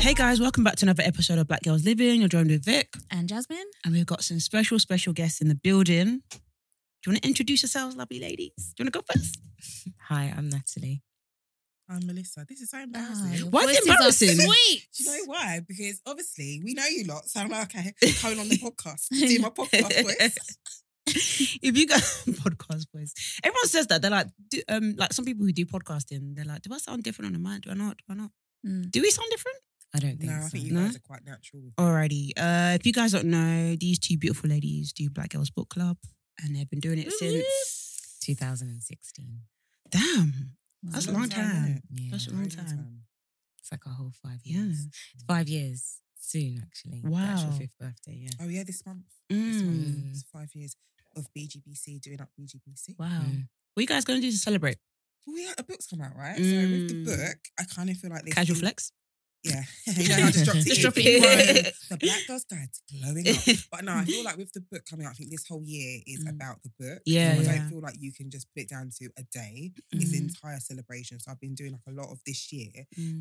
Hey guys, welcome back to another episode of Black Girls Living. You're joined with Vic and Jasmine, and we've got some special guests in the building. Do you want to introduce yourselves, lovely ladies? Do you want to go first? Hi, I'm Natalie. I'm Melissa. This is so embarrassing. Why is it embarrassing? Sweet. Do you know why? Because obviously we know you lot, so I'm like, okay, coming on the podcast, doing my podcast voice. If you go podcast voice, everyone says that. They're like, like some people who do podcasting, they're like, do I sound different on the mic? Do I not? Do we sound different? I don't think so. No, I think you guys are quite natural. Alrighty. If you guys don't know, these two beautiful ladies do Black Girls Book Club, and they've been doing it since 2016. Damn. That's a long time. Yeah, that's a long time. It's like a whole 5 years. Yeah. 5 years soon, actually. Wow. The actual 5th birthday, yeah. Oh, yeah, this month. This month is 5 years of BGBC, doing up BGBC. Wow. Mm. What are you guys going to do to celebrate? Well, we had a book's come out, right? So with the book, I kind of feel like this. Casual flex? Yeah. You know how destructive it is. The Black Girls Guide to Glowing Up. But no, I feel like with the book coming out, I think this whole year is about the book. Yeah. I don't feel like you can just put it down to a day. It's an entire celebration. So I've been doing like a lot of this year,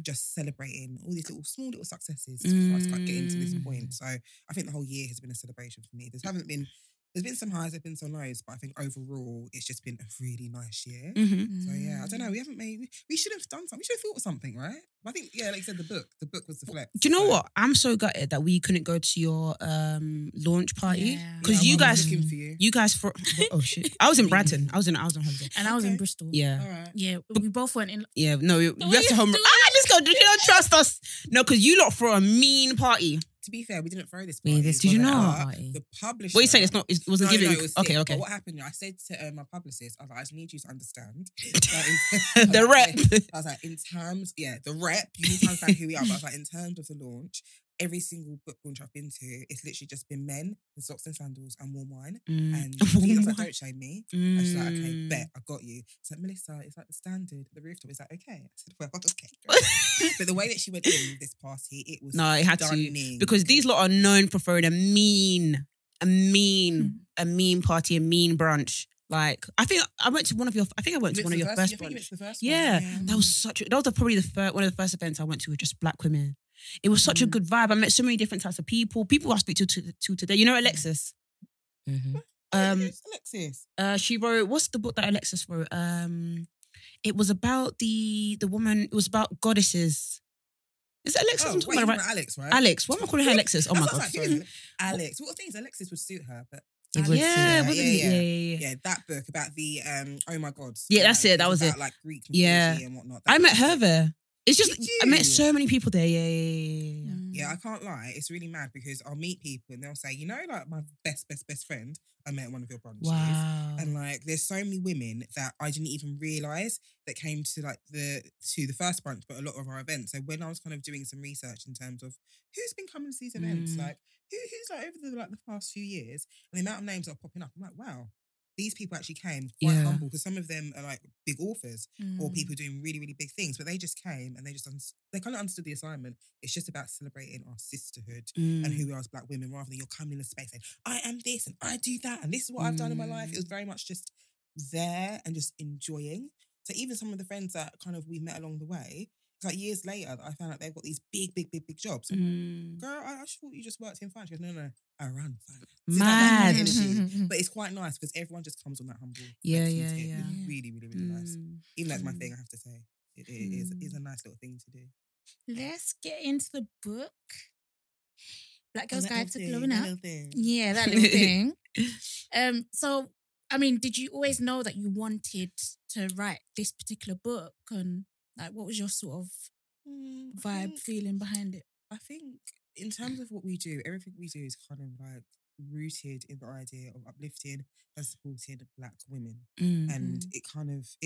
just celebrating all these little small little successes before I start getting to this point. So I think the whole year has been a celebration for me. There's been some highs, there's been some lows, but I think overall it's just been a really nice year. Mm-hmm. So yeah, I don't know. We should have done something. We should have thought of something, right? I think, yeah, like you said, the book was the flex. Do you know what? I'm so gutted that we couldn't go to your launch party because you guys. Oh shit! I was in Brighton. I was in Hungary, and I was in Bristol. Yeah, all right. Yeah, we both went in. Yeah, no, we have to home. Ah, this girl, did you not trust us? No, because you lot threw a mean party. To be fair, we didn't throw this party. Did you know? The publisher... What are you saying? It wasn't given? No, it was okay. But what happened, I said to my publicist, I was like, I just need you to understand. The rep. I was like, in terms... Yeah, the rep. You need to understand who we are. But I was like, in terms of the launch, every single book launch I've been to, it's literally just been men in socks and sandals and warm wine. And I was like, don't shame me. I was like, okay, bet, I got you. It's like, Melissa, it's like the standard, the rooftop. Is that like, okay? I said, well, okay. But the way that she went in this party, it was stunning. Because these lot are known for throwing a mean party, a mean brunch. Like, I think I went to one of your first ones. Yeah, that was probably the first events I went to with just black women. It was such a good vibe. I met so many different types of people. People I speak to today. You know Alexis? Mm-hmm. Who's Alexis? She wrote, what's the book that Alexis wrote? It was about the woman, it was about goddesses. Is it Alexis I'm talking about? Right? Alex, right? Alex. Why am I calling her Alexis? Oh my God. Like, Alex. What things Alexis would suit her, but... Yeah, that book about the, oh my God. Yeah, that's it. That was about, it. Like Greek mythology and whatnot. I met her there. It's just, I met so many people there. Yeah, I can't lie. It's really mad because I'll meet people and they'll say, you know, like my best friend, I met at one of your brunches. Wow. And like, there's so many women that I didn't even realise that came to like the first brunch, but a lot of our events. So when I was kind of doing some research in terms of who's been coming to these events, like who's like over the past few years, and the amount of names that are popping up, I'm like, wow. These people actually came quite humble because some of them are like big authors or people doing really, really big things, but they just came and they kind of understood the assignment. It's just about celebrating our sisterhood and who we are as black women rather than you're coming in a space saying, I am this and I do that and this is what I've done in my life. It was very much just there and just enjoying. So even some of the friends that kind of we met along the way, It's like years later that I found out they've got these big jobs. Mm. Girl, I thought you just worked in finance. She goes, no, I run finance. Mad. But it's quite nice because everyone just comes on that humble. Yeah. Really nice. Even that's my thing, I have to say. It is a nice little thing to do. Let's get into the book. Black Girls Guide to Glowing Up. Yeah, that little thing. So, I mean, did you always know that you wanted to write this particular book? And like, what was your sort of feeling behind it? I think in terms of what we do, everything we do is kind of like rooted in the idea of uplifting and supporting Black women. Mm-hmm. And it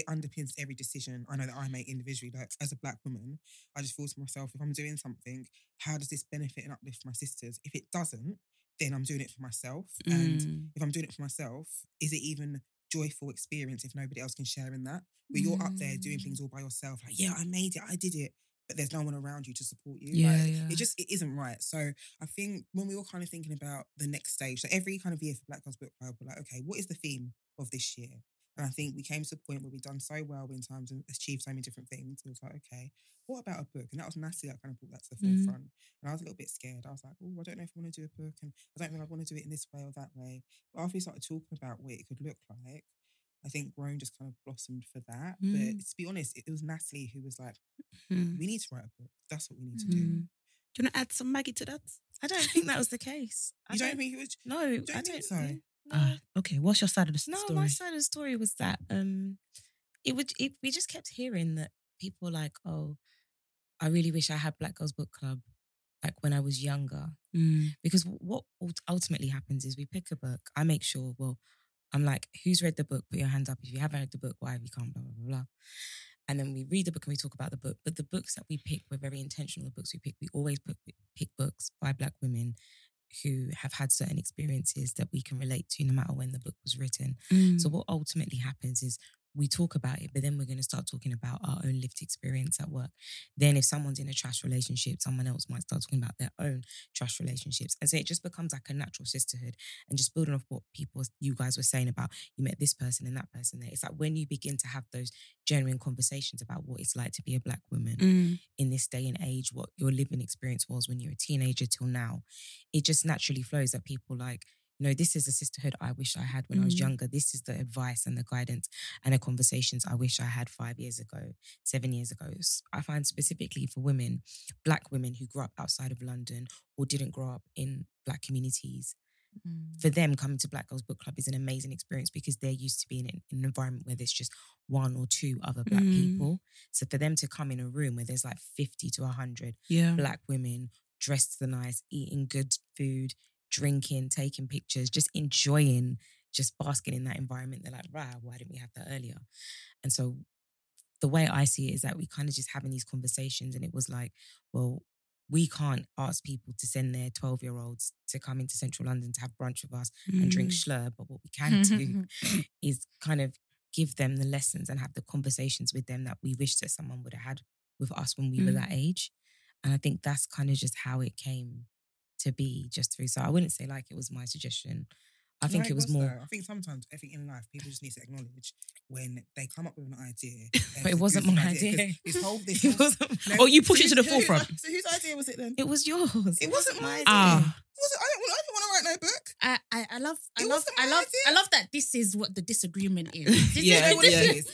underpins every decision I know that I make individually. Like, as a Black woman, I just feel to myself, if I'm doing something, how does this benefit and uplift my sisters? If it doesn't, then I'm doing it for myself. Mm. And if I'm doing it for myself, is it even joyful experience if nobody else can share in that? But you're up there doing things all by yourself. Like, yeah, I made it, I did it. But there's no one around you to support you. Yeah, like, yeah. It isn't right. So I think when we were kind of thinking about the next stage, so every kind of year for Black Girls Book Club, we're like, okay, what is the theme of this year? And I think we came to a point where we'd done so well in terms and achieved so many different things. It was like, okay, what about a book? And that was Natalie that kind of brought that to the forefront. And I was a little bit scared. I was like, oh, I don't know if I want to do a book, and I don't know if I want to do it in this way or that way. But after we started talking about what it could look like, I think Rome just kind of blossomed for that. Mm. But to be honest, it was Natalie who was like, we need to write a book. That's what we need to do. Do you want to add some Maggie to that? I don't think that was the case. You don't think it was? No, I don't think so. Okay, what's your side of the story? No, my side of the story was that we just kept hearing that people were like, oh, I really wish I had Black Girls Book Club like when I was younger. Mm. Because what ultimately happens is we pick a book. I make sure, I'm like, who's read the book? Put your hands up. If you haven't read the book, why have you come? Blah, blah, blah, blah. And then we read the book and we talk about the book. But the books that we pick were very intentional. The books we pick, we always pick books by Black women who have had certain experiences that we can relate to no matter when the book was written. Mm. So what ultimately happens is we talk about it, but then we're going to start talking about our own lived experience at work. Then if someone's in a trash relationship, someone else might start talking about their own trash relationships. And so it just becomes like a natural sisterhood, and just building off what you guys were saying about you met this person and that person there. It's like when you begin to have those genuine conversations about what it's like to be a Black woman in this day and age, what your living experience was when you were a teenager till now, it just naturally flows that people like, no, this is a sisterhood I wish I had when I was younger. This is the advice and the guidance and the conversations I wish I had 5 years ago, 7 years ago. I find specifically for women, Black women who grew up outside of London or didn't grow up in Black communities, for them coming to Black Girls Book Club is an amazing experience because they're used to being in an environment where there's just one or two other Black people. So for them to come in a room where there's like 50 to 100 Black women dressed to the nice, eating good food, drinking, taking pictures, just enjoying, just basking in that environment. They're like, wow, why didn't we have that earlier? And so the way I see it is that we kind of just having these conversations, and it was like, well, we can't ask people to send their 12-year-olds to come into central London to have brunch with us and drink Schlur, but what we can do is kind of give them the lessons and have the conversations with them that we wish that someone would have had with us when we were that age. And I think that's kind of just how it came to be, just through. So I wouldn't say like it was my suggestion. I think it was more. Though, I think sometimes, I think in life, people just need to acknowledge when they come up with an idea. But it wasn't my idea. Oh, you push it to the forefront. So whose idea was it then? It was yours. It wasn't my idea. I didn't want to write no book. I love that this is what the disagreement is.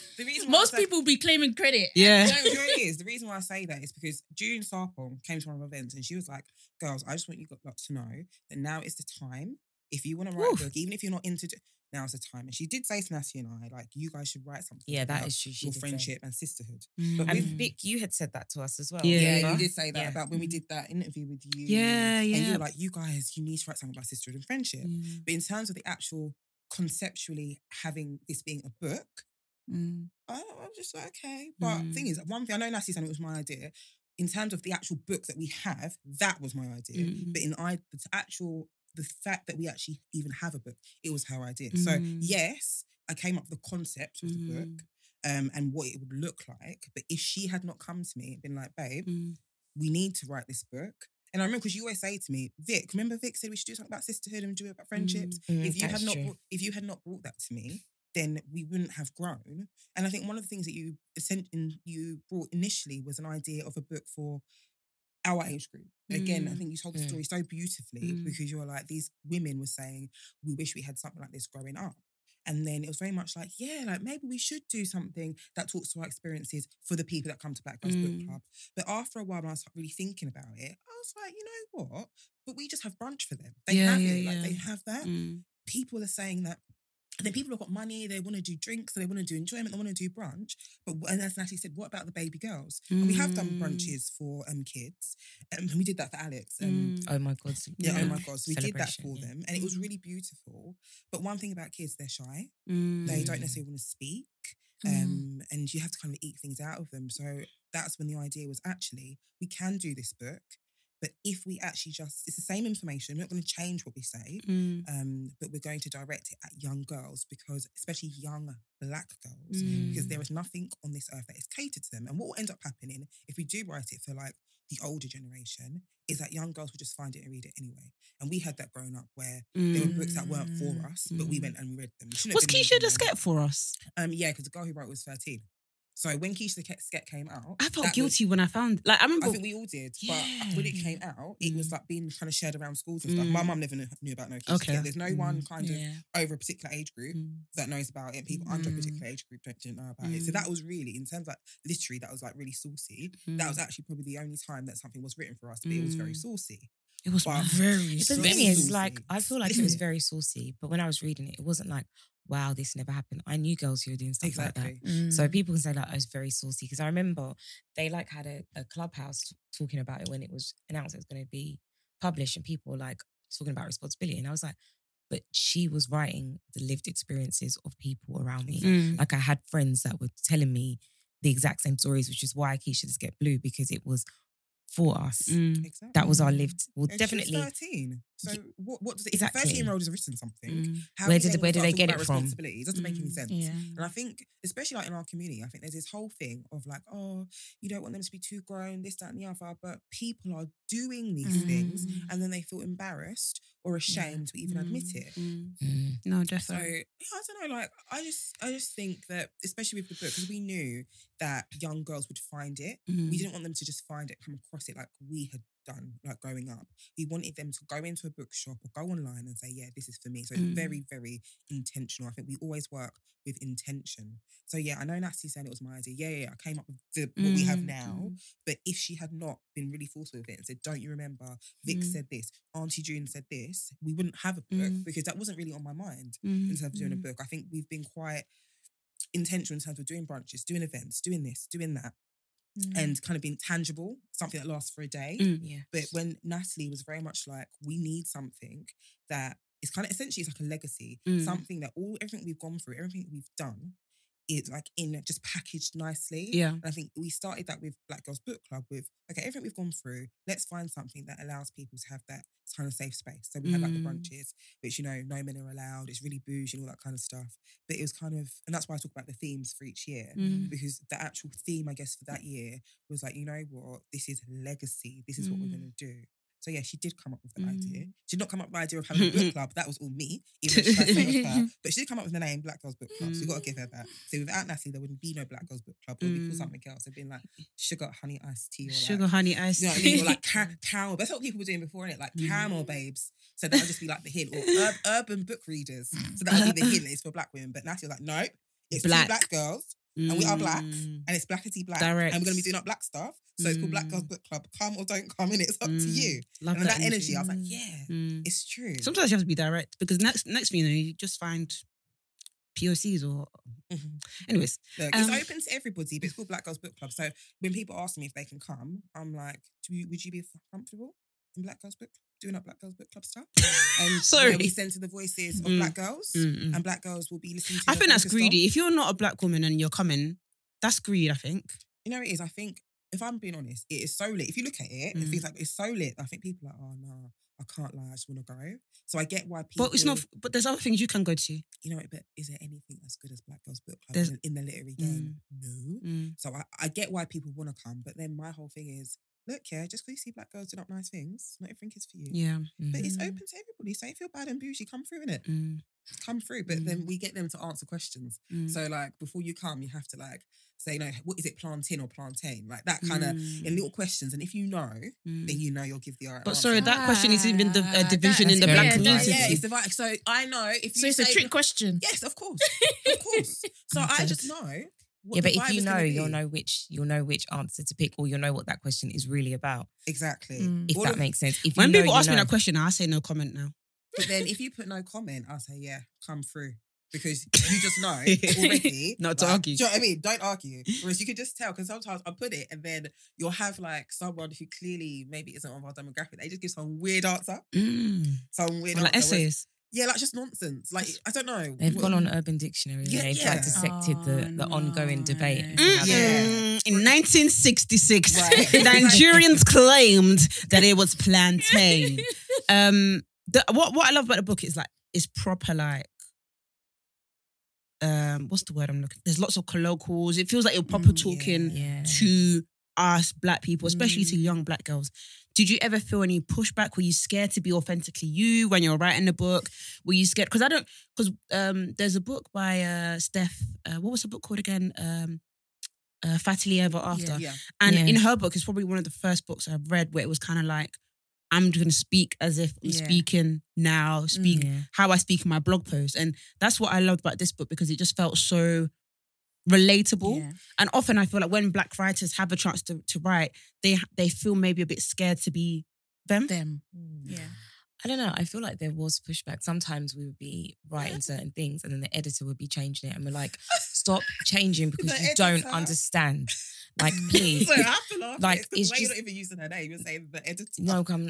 Most people be claiming credit. Yeah. No, it is. The reason why I say that is because June Sarpong came to one of our events and she was like, girls, I just want you to know that now is the time. If you want to write a book, even if you're not into it, now's the time. And she did say to Natty and I, like, you guys should write something. Yeah, that is true. Your friendship and sisterhood. But and Vic, you had said that to us as well. Yeah, you did say that about when we did that interview with you. Yeah. And you were like, you guys, you need to write something about sisterhood and friendship. But in terms of the actual conceptually having this being a book, I'm just like, okay. But the thing is, one thing, I know Natty said it was my idea. In terms of the actual book that we have, that was my idea. But the fact that we actually even have a book, it was her idea. So yes, I came up with the concept of the book and what it would look like. But if she had not come to me and been like, babe, we need to write this book. And I remember because you always say to me, Vic, remember Vic said we should do something about sisterhood and do it about friendships? If you had not brought that to me, then we wouldn't have grown. And I think one of the things that you brought initially was an idea of a book for our age group. Again, I think you told the story so beautifully because you were like, these women were saying, we wish we had something like this growing up. And then it was very much like, yeah, like maybe we should do something that talks to our experiences for the people that come to Black Girls Book Club. But after a while, when I was really thinking about it, I was like, you know what? But we just have brunch for them. They have it. Like, they have that. People are saying that. And then people have got money, they want to do drinks, they want to do enjoyment, they want to do brunch. But, and as Natalie said, what about the baby girls? And we have done brunches for kids. And we did that for Alex. Oh my God. Yeah, oh my God. So we did that for them. And it was really beautiful. But one thing about kids, they're shy. They don't necessarily want to speak. And you have to kind of eke things out of them. So that's when the idea was, actually, we can do this book. But if we actually just, it's the same information, we're not going to change what we say, but we're going to direct it at young girls, because especially young Black girls, because there is nothing on this earth that is catered to them. And what will end up happening if we do write it for like the older generation is that young girls will just find it and read it anyway. And we had that growing up where there were books that weren't for us, but we went and read them. Was Keisha the Sket for us? Yeah, because the girl who wrote it was 13. So when Keisha the Sket came out... I felt guilty when I found... Like, I remember... I think we all did. Yeah. But when it came out, it was like being kind of shared around schools and stuff. My mum never knew about no Keisha. Okay. There's no one kind of over a particular age group that knows about it. People under a particular age group didn't know about it. So that was really, in terms of like, literary, that was like really saucy. That was actually probably the only time that something was written for us, but it was very saucy. It was very saucy. The thing is, like, I feel like it was very saucy, but when I was reading it, it wasn't like, wow, this never happened. I knew girls who were doing stuff like that. So people can say that, like, I was very saucy, because I remember they like had a clubhouse talking about it when it was announced it was going to be published, and people were like talking about responsibility. And I was like, but she was writing the lived experiences of people around me. Like, I had friends that were telling me the exact same stories, which is why Keisha just get blue, because it was for us. That was our lived. Well, and definitely. She's 13. So what does it? If a 13-year-old has written something, where do they get it from? It doesn't make any sense. Yeah. And I think, especially like in our community, I think there's this whole thing of like, oh, you don't want them to be too grown, this, that, and the other. But people are doing these things, and then they feel embarrassed or ashamed to even admit it. No, definitely. So I don't know. Like, I just think that, especially with the book, because we knew that young girls would find it. We didn't want them to just find it, come across it like we had done, like growing up. We wanted them to go into a bookshop or go online and say, yeah, this is for me. So it's very, very intentional. I think we always work with intention. So yeah, I know Natalie's saying it was my idea. Yeah, I came up with what we have now. But if she had not been really forceful with it and said, don't you remember, Vic said this, Auntie June said this, we wouldn't have a book, because that wasn't really on my mind in terms of doing a book. I think we've been quite intentional in terms of doing brunches, doing events, doing this, doing that. And kind of being tangible, something that lasts for a day. But when Natalie was very much like, we need something that is kind of essentially, it's like a legacy, something that everything we've gone through, everything we've done, is like in just packaged nicely. Yeah. And I think we started that with Black Girls Book Club with, okay, everything we've gone through, let's find something that allows people to have that kind of safe space. So we had like the brunches, which, you know, no men are allowed, it's really bougie and all that kind of stuff. But it was kind of, and that's why I talk about the themes for each year, because the actual theme, I guess, for that year was like, you know what, this is legacy, this is what we're going to do. So yeah, she did come up with the idea. She did not come up with the idea of having a book club. That was all me. Even though she tried that. But she did come up with the name Black Girls Book Club. So you've got to give her that. So without Natalie, there wouldn't be no Black Girls Book Club. It would be called something else. It'd been like Sugar Honey Iced Tea. Or like, Sugar Honey Iced Tea. You know what I mean? Or like caramel. That's what people were doing before, innit? Like caramel babes. So that would just be like the hint. Or urban book readers. So that would be the hint. It's for Black women. But Natalie was like, no, it's black. Two Black girls. And we are Black, and it's blackity black, direct. And we're going to be doing up Black stuff. So it's called Black Girls Book Club. Come or don't come in, it's up to you. Love and that energy. I was like, yeah, it's true. Sometimes you have to be direct, because next thing you know, you just find POCs or... Anyways. Look, it's open to everybody, but it's called Black Girls Book Club. So when people ask me if they can come, I'm like, would you be comfortable in Black Girls Book Club? Doing up Black Girls Book Club stuff. And sorry. You know, we center the voices of Black girls, and Black girls will be listening to. I think that's greedy. If you're not a Black woman and you're coming, that's greed, I think. You know, it is. I think, if I'm being honest, it is so lit. If you look at it, it feels like it's so lit. I think people are like, oh, no, I can't lie, I just want to go. So I get why people... But there's other things you can go to. You know, but is there anything as good as Black Girls Book Club in the literary game? No. So I get why people want to come, but then my whole thing is, look, yeah, just because you see Black girls doing up nice things, not everything is for you. Yeah. But it's open to everybody. So if you're bad and bougie, come through, innit? come through, but then we get them to answer questions. So like before you come, you have to like say, no, what is it, plantain or plantain? Like that kind of in little questions. And if you know, then you know you'll give the right answer. But sorry, that question is even the division in the black community. Yeah, it's the, so I know if you so it's say, a trick question. Yes, of course, of course. So I just know. What but if you know, you'll know which answer to pick, or you'll know what that question is really about. Exactly. If that makes sense. If when people ask me that question, I say no comment now. But then if you put no comment, I'll say, yeah, come through. Because you just know already. Not to argue. Do you know what I mean? Don't argue. Whereas you can just tell, because sometimes I'll put it and then you'll have like someone who clearly maybe isn't of our demographic. They just give some weird answer. Some weird answer. Like essays. Yeah, like just nonsense. Like, I don't know. They've gone on Urban Dictionary. Yeah, they've like dissected the ongoing debate. In 1966, right. The Nigerians claimed that it was plantain. What I love about the book is like, it's proper like, what's the word I'm looking for? There's lots of colloquials. It feels like you're proper talking to us black people, especially to young black girls. Did you ever feel any pushback? Were you scared to be authentically you when you're writing the book? Were you scared? Because there's a book by Steph. What was the book called again? Fattily Ever After. Yeah. And in her book, it's probably one of the first books I've read where it was kind of like, I'm going to speak as if I'm speaking now, how I speak in my blog post. And that's what I loved about this book, because it just felt so relatable. Yeah. And often I feel like when black writers have a chance to write, they feel maybe a bit scared to be them. Yeah. I don't know. I feel like there was pushback. Sometimes we would be writing certain things and then the editor would be changing it and we're like, stop changing because you don't understand. Like, please. Sorry, I have to laugh. Like, it's just, you're not even using her name. You're saying the editor. No, I'm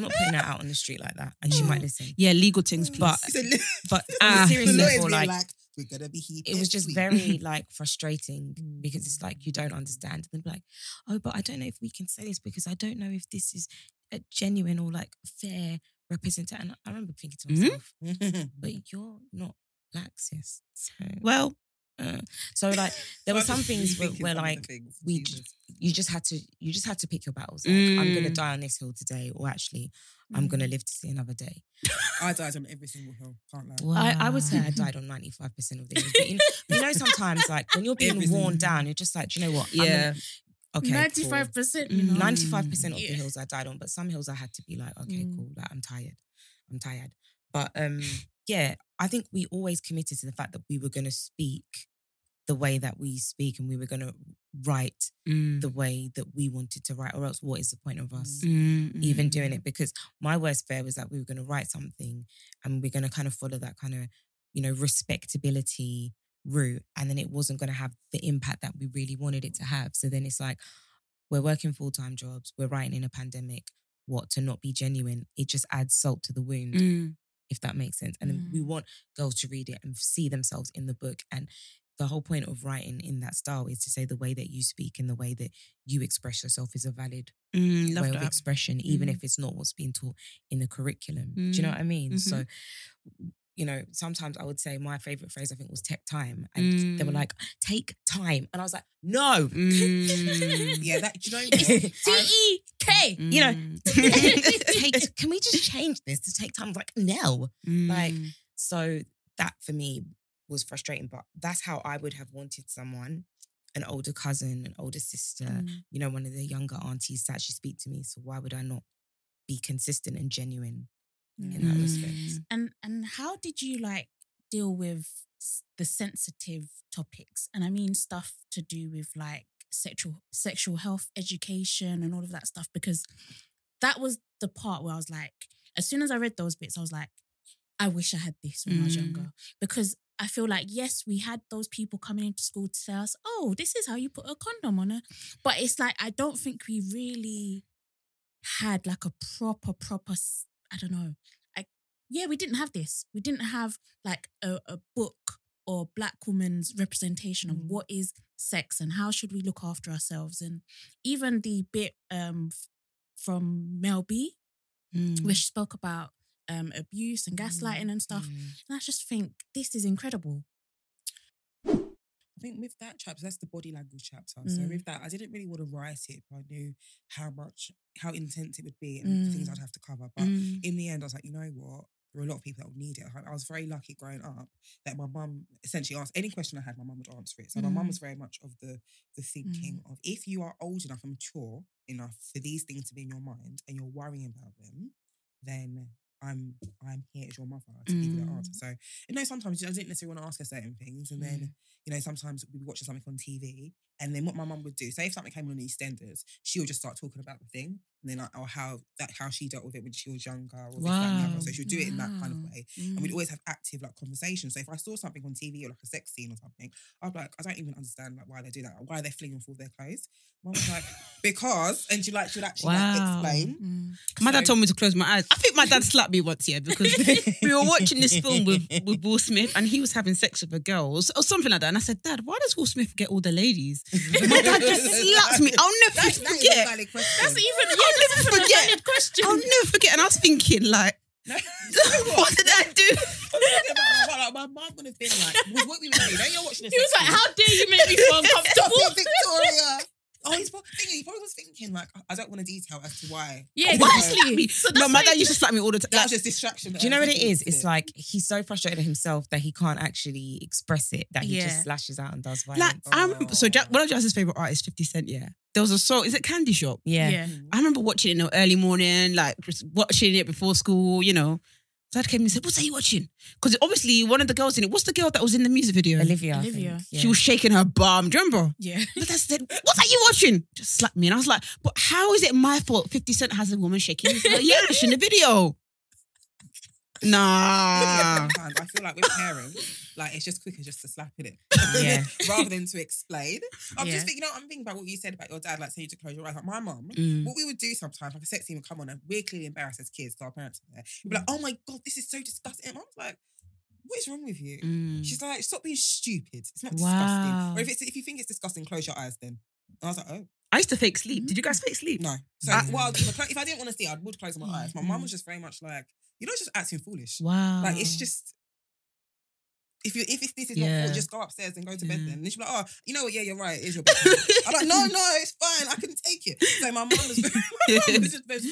not putting that out on the street like that. And she might listen. Yeah, legal things, please. But on a serious level, like we're gonna be heated. It was just very like frustrating because it's like you don't understand. And like, oh, but I don't know if we can say this because I don't know if this is a genuine or like fair representation. And I remember thinking to myself, but you're not black, sis. So. Well. So like there were some things where like things, you just had to pick your battles. Like, I'm gonna die on this hill today, or actually I'm gonna live to see another day. I died on every single hill, can't lie. Wow. I would say I died on 95% of the hills. But you know sometimes like when you're being worn down, you're just like, do you know what? Yeah. Okay, 95%. Cool. 95% of the hills I died on, but some hills I had to be like, okay, cool, like I'm tired. But yeah, I think we always committed to the fact that we were going to speak the way that we speak and we were going to write the way that we wanted to write, or else what is the point of us even doing it? Because my worst fear was that we were going to write something and we're going to kind of follow that kind of, you know, respectability route, and then it wasn't going to have the impact that we really wanted it to have. So then it's like, we're working full-time jobs, we're writing in a pandemic, what, to not be genuine? It just adds salt to the wound. If that makes sense. And then we want girls to read it and see themselves in the book. And the whole point of writing in that style is to say the way that you speak and the way that you express yourself is a valid way of expression, even if it's not what's being taught in the curriculum. Do you know what I mean? So, you know, sometimes I would say my favourite phrase, I think, was take time. And they were like, take time. And I was like, no. Yeah, that, do you know what? T-E-K. You know, can we just change this to take time? I was like, no. Like, so that for me was frustrating. But that's how I would have wanted someone, an older cousin, an older sister, you know, one of the younger aunties to actually speak to me. So why would I not be consistent and genuine in that respect? And how did you like deal with the sensitive topics? And I mean stuff to do with like sexual health education and all of that stuff, because that was the part where I was like, as soon as I read those bits, I was like, I wish I had this when I was younger. Because I feel like, yes, we had those people coming into school to tell us, oh, this is how you put a condom on her. But it's like, I don't think we really had like a proper I don't know. We didn't have this. We didn't have like a book or black woman's representation of what is sex and how should we look after ourselves. And even the bit from Mel B, where she spoke about abuse and gaslighting and stuff. And I just think this is incredible. I think with that chapter, that's the body language chapter. So with that, I didn't really want to write it, but I knew how intense it would be and the things I'd have to cover. But in the end, I was like, you know what? there were a lot of people that would need it. I was very lucky growing up that my mum essentially asked any question I had, my mum would answer it. So my mum was very much of the thinking of, if you are old enough and mature enough for these things to be in your mind and you're worrying about them, then I'm here as your mother to give you that answer. So, you know, sometimes I didn't necessarily want to ask her certain things. And then, you know, sometimes we'd be watching something on TV, and then what my mum would do, say if something came on EastEnders, she would just start talking about the thing, and then like, or how she dealt with it when she was younger, or things like that. So she would do it in that kind of way. And we'd always have active like conversations. So if I saw something on TV or like a sex scene or something, I'd be like, I don't even understand like why they do that. Why are they flinging off all their clothes? Mum was like, because, and she'd actually like, explain. My dad told me to close my eyes. I think my dad slapped me once, because we were watching this film with Will Smith, and he was having sex with a girl or something like that. And I said, Dad, why does Will Smith get all the ladies? My dad just slapped me. I'll never forget. That's even I'll never forget. Valid question. I'll never forget. And I was thinking, like, what did I do? My mum would have been like, what we were doing? Now you're watching this. He was like, how dare you make me feel uncomfortable, Victoria? Oh, he probably was thinking, like, I don't want to detail as to why. Yeah, exactly. So no, my dad used to slap me all the time. That was just distraction. Do you know what it is? It's like he's so frustrated at himself that he can't actually express it, that he just lashes out and does violence. Like, I remember, so one of Jazz's favourite artists, 50 Cent, there was a song, is it Candy Shop? Yeah. I remember watching it in the early morning, like, watching it before school, you know. Dad came and said, what are you watching? Because obviously one of the girls in it, what's the girl that was in the music video? Olivia. Yeah. She was shaking her bum. Do you remember? Yeah. But I said, what are you watching? Just slapped me. And I was like, but how is it my fault 50 Cent has a woman shaking her in the video? Nah. I feel like with parents, like it's just quicker just to slap in it. Rather than to explain. I'm just thinking, you know, I'm thinking about what you said about your dad, like saying you to close your eyes. Like my mum, what we would do sometimes, like a sex scene would come on and we're clearly embarrassed as kids because our parents are there. We'd be like, oh my God, this is so disgusting. And Mum's like, what is wrong with you? She's like, stop being stupid. It's not disgusting. Or if you think it's disgusting, close your eyes then. And I was like, oh. I used to fake sleep. Did you guys fake sleep? No. So if I didn't want to see, I would close my eyes. My mum was just very much like, you're not just acting foolish. Wow. Like, it's just, if this is not cool, just go upstairs and go to bed then. And she'll be like, oh, you know what? Yeah, you're right. It is your bedtime. I'm like, no, it's fine. I can take it. So my mum was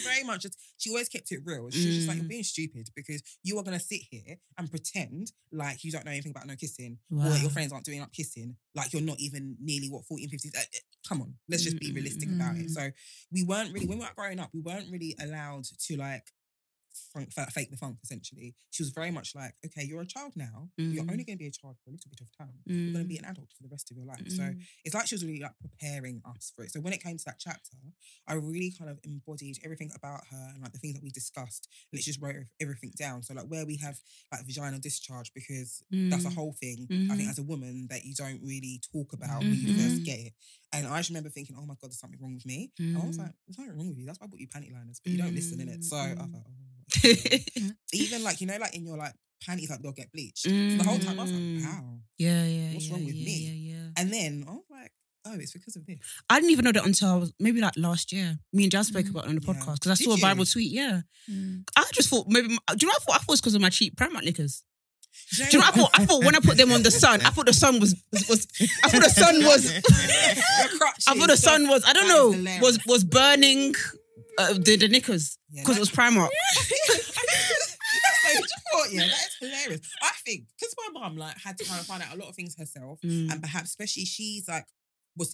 very much, just, she always kept it real. She was just like, you're being stupid because you are going to sit here and pretend like you don't know anything about no kissing or that your friends aren't doing up kissing. Like, you're not even nearly, 14, 15. Come on. Let's just be realistic about it. So we weren't really, when we were growing up, we weren't really allowed to like, fake the funk essentially. She was very much like, okay, you're a child now, you're only going to be a child for a little bit of time, you're going to be an adult for the rest of your life. So it's like she was really like preparing us for it. So when it came to that chapter, I really kind of embodied everything about her and like the things that we discussed, and it just wrote everything down. So like where we have like vaginal discharge, because that's a whole thing I think as a woman that you don't really talk about when you first get it. And I just remember thinking, oh my God, there's something wrong with me. And I was like, there's nothing wrong with you, that's why I bought you panty liners, but you don't listen, innit? So I thought, even like, you know, like in your like panties, like they'll get bleached. So the whole time I was like, wow, what's wrong with me? And then I was like, oh, it's because of this. I didn't even know that until I was maybe like last year. Me and Jazz spoke about it on the podcast because I saw a Bible tweet. I just thought maybe. I thought it was because of my cheap Primark knickers. Do you know what? I thought when I put them on the sun, I thought the sun was I don't know, was burning. The knickers, because it was Primark. That's hilarious. I think because my mum like had to kind of find out a lot of things herself, and perhaps especially she's like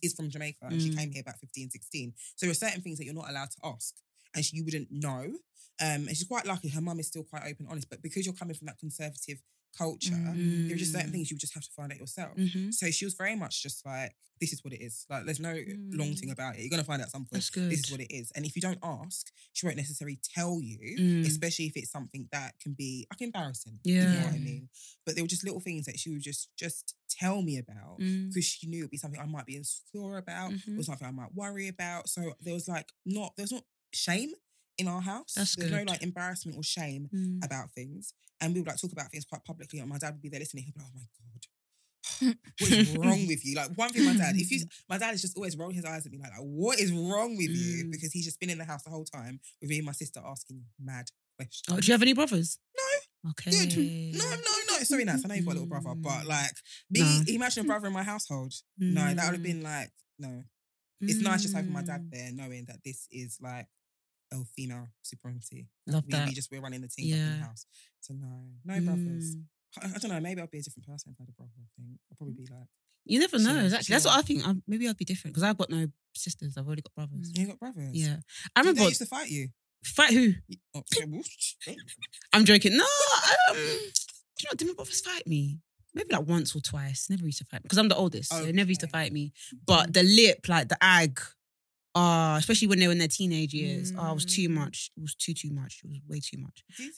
is from Jamaica, and she came here about 15, 16. So there are certain things that you're not allowed to ask, and you wouldn't know. And she's quite lucky. Her mum is still quite open, honest, but because you're coming from that conservative culture, there were just certain things you would just have to find out yourself. So she was very much just like, this is what it is. Like, there's no long thing about it. You're going to find out at some point. This is what it is. And if you don't ask, she won't necessarily tell you, especially if it's something that can be like embarrassing. You know what I mean? But there were just little things that she would just tell me about because she knew it would be something I might be insecure about or something I might worry about. So there was like there was not shame in our house. There's no like embarrassment or shame about things. And we would like talk about things quite publicly, and my dad would be there listening. He'd be like, oh my God, what is wrong with you? Like, one thing my dad is just always rolling his eyes at me like, what is wrong with you? Because he's just been in the house the whole time with me and my sister asking mad questions. Oh, do you have any brothers? No. Okay. Dude, no. Sorry, Nats, I know you've got a little brother, but like, imagine a brother in my household. No, that would have been like, no. It's nice just having my dad there, knowing that this is like, female supremacy. Love that. We're running the team up in the house. to know. No brothers. I don't know. Maybe I'd be a different person if I had a brother, I think. I'd probably be like... You never know, exactly. That's what I think. Maybe I'd be different because I've got no sisters. I've already got brothers. You got brothers? Yeah. I remember... They used to fight you. Fight who? I'm joking. No, do you know what? Did my brothers fight me? Maybe like once or twice. Never used to fight me because I'm the oldest. Okay. So they never used to fight me. But the lip, like the ag... especially when they were in their teenage years. It was too much. It was too much. It was way too much. Did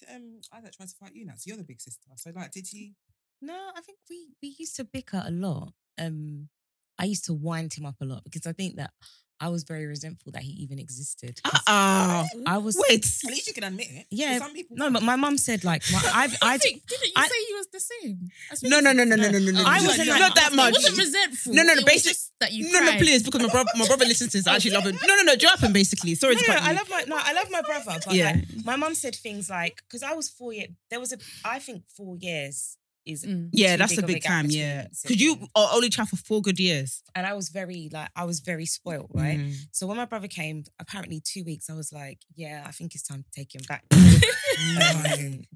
Isaac try to fight you now? So you're the big sister. So like, did he? No, I think we used to bicker a lot. I used to wind him up a lot because I think that I was very resentful that he even existed. I was. Wait, at least you can admit it. Yeah. Some people. No, but my mum said like, didn't you say you was the same? No. I was not that much. I wasn't resentful. No. Basically, that you. No, please, because my brother listens to this. I actually love him. No, Japan basically. Sorry. I love my brother. But yeah. Like, my mum said things like, because I was 4 years. I think 4 years. Yeah, that's a big time. Yeah, because you are only child for 4 good years, and I was very spoiled, right? So when my brother came, apparently 2 weeks, I was like, yeah, I think it's time to take him back.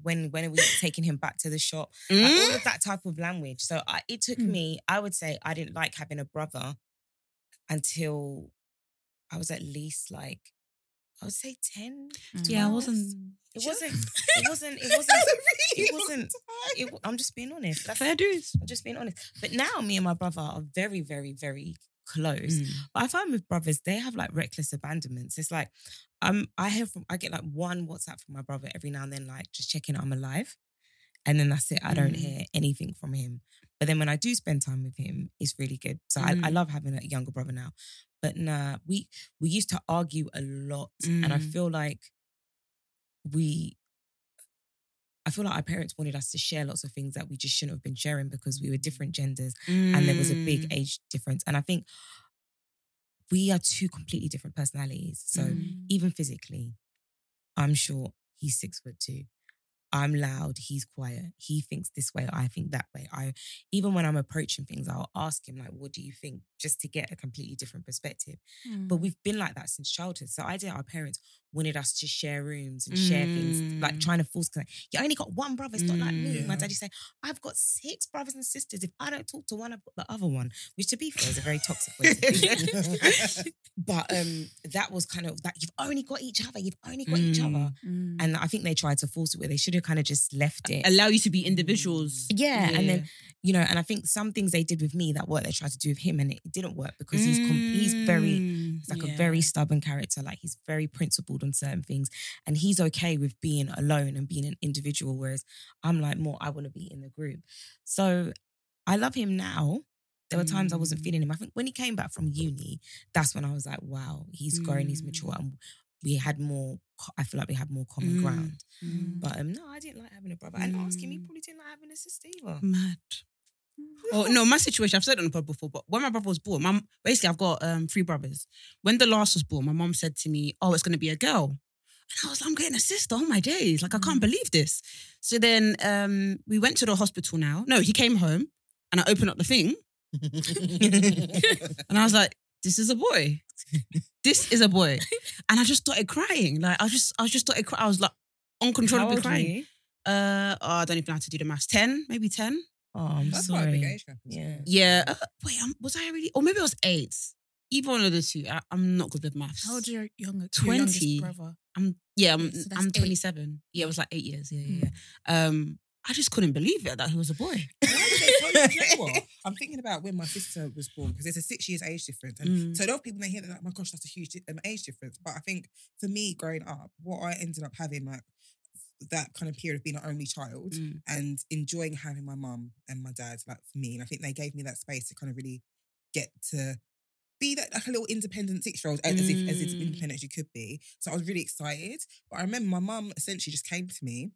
When are we taking him back to the shop? Like, all of that type of language. So it took me. I would say I didn't like having a brother until I was at least like, I would say 10. Yeah, I wasn't. It wasn't. I'm just being honest. That's fair dues. I'm just being honest. But now me and my brother are very, very, very close. But I find with brothers, they have like reckless abandonments. It's like, I get like one WhatsApp from my brother every now and then, like just checking I'm alive. And then that's it. I don't hear anything from him. But then when I do spend time with him, it's really good. So I love having a younger brother now. But nah, we used to argue a lot. And I feel like our parents wanted us to share lots of things that we just shouldn't have been sharing because we were different genders and there was a big age difference. And I think we are two completely different personalities. So even physically, I'm sure he's 6'2". I'm loud, he's quiet. He thinks this way, I think that way. Even when I'm approaching things, I'll ask him like, what do you think? Just to get a completely different perspective. But we've been like that since childhood. So I did, our parents wanted us to share rooms and share things, like trying to force connect. You only got one brother, it's not like me. Yeah. My daddy said, I've got 6 brothers and sisters. If I don't talk to one, I've got the other one. Which to be fair is a very toxic way to be. But that was kind of that, you've only got each other. And I think they tried to force it where they should have kind of just left it. Allow you to be individuals. Yeah. And then, you know, and I think some things they did with me that worked, they tried to do with him and it didn't work because he's a very stubborn character. Like he's very principled on certain things and he's okay with being alone and being an individual. Whereas I'm like more, I want to be in the group. So I love him now. There were times I wasn't feeling him. I think when he came back from uni, that's when I was like, wow, he's grown, he's mature. And I feel like we had more common ground. But no, I didn't like having a brother. And ask him, he probably didn't like having a sister either. Mad. Oh no, my situation, I've said it on the pod before, but when my brother was born, basically I've got 3 brothers. When the last was born, my mum said to me, oh, it's going to be a girl. And I was like, I'm getting a sister, oh my days. Like, I can't believe this. So then we went to the hospital now. No, he came home and I opened up the thing. And I was like, this is a boy. And I just started crying. Like, I just started crying. I was like, uncontrollably crying. I don't even know how to do the maths. 10, maybe 10. Oh, that's sorry. Quite a big age gap. Yeah. Yeah. Was I really? Or maybe I was 8. Either one of the two. I'm not good with maths. How old are your youngest brother? I'm 27. Yeah, it was like 8 years. Yeah. I just couldn't believe it that he was a boy. I'm thinking about when my sister was born because there's a 6 years age difference, and so a lot of people they hear that like, oh my gosh, that's a huge age difference. But I think for me, growing up, what I ended up having like that kind of period of being an only child and enjoying having my mum and my dad like for me, and I think they gave me that space to kind of really get to be that like a little independent 6-year-old as independent as you could be. So I was really excited. But I remember my mum essentially just came to me.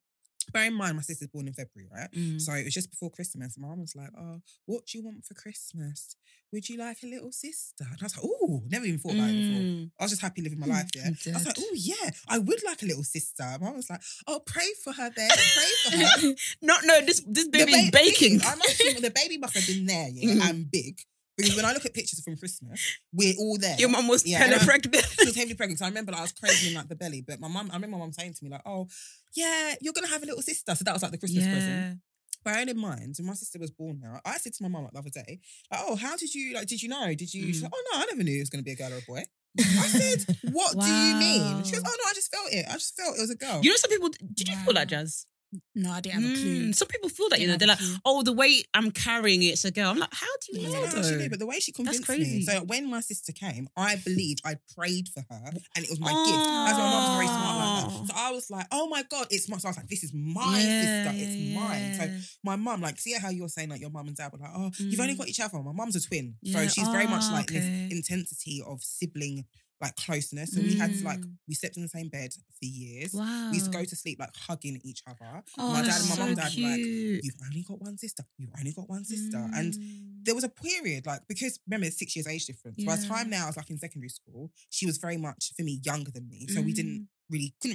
Bear in mind, my sister's born in February, right? So it was just before Christmas. My mum was like, oh, what do you want for Christmas? Would you like a little sister? And I was like, oh, never even thought about it before. I was just happy living my life, yeah. I was like, oh, yeah, I would like a little sister. My mum was like, oh, pray for her then. Pray for her. No, this baby's baking. I'm actually, the baby must have been there, yeah, and big. Because when I look at pictures from Christmas, we're all there. Your mum was hella pregnant. She was heavily pregnant. So I remember, like, I was crazy in like the belly. But my mum, I remember my mum saying to me like, oh, yeah, you're going to have a little sister. So that was like the Christmas present. Bearing in mind, when my sister was born now, I said to my mum like, the other day, like, oh, how did you, like, did you know? Did you? She's like, oh no, I never knew it was going to be a girl or a boy. I said, what do you mean? She goes, oh no, I just felt it. I just felt it was a girl. You know, some people, did you feel like, Jazz? No, I didn't have a clue. Some people feel that, you know, they're like, oh, the way I'm carrying it, it's a girl. I'm like, how do you know? I actually knew, but the way she convinced me. So when my sister came, I believed, I prayed for her, and it was my gift. That's why my mum's very smart like that. So I was like, oh my God, it's my, so I was like, this is my sister, it's mine. So my mum, like, see how you're saying like your mum and dad were like, oh, you've only got each other. My mum's a twin. So she's very much like this intensity of sibling, like, closeness. So we had to, like, we slept in the same bed for years. Wow. We used to go to sleep like hugging each other. Oh, my dad and my mum and dad were like, you've only got one sister. You've only got one sister. And there was a period, like, because remember, it's 6 years age difference. By the time now I was like in secondary school, she was very much for me younger than me. So we couldn't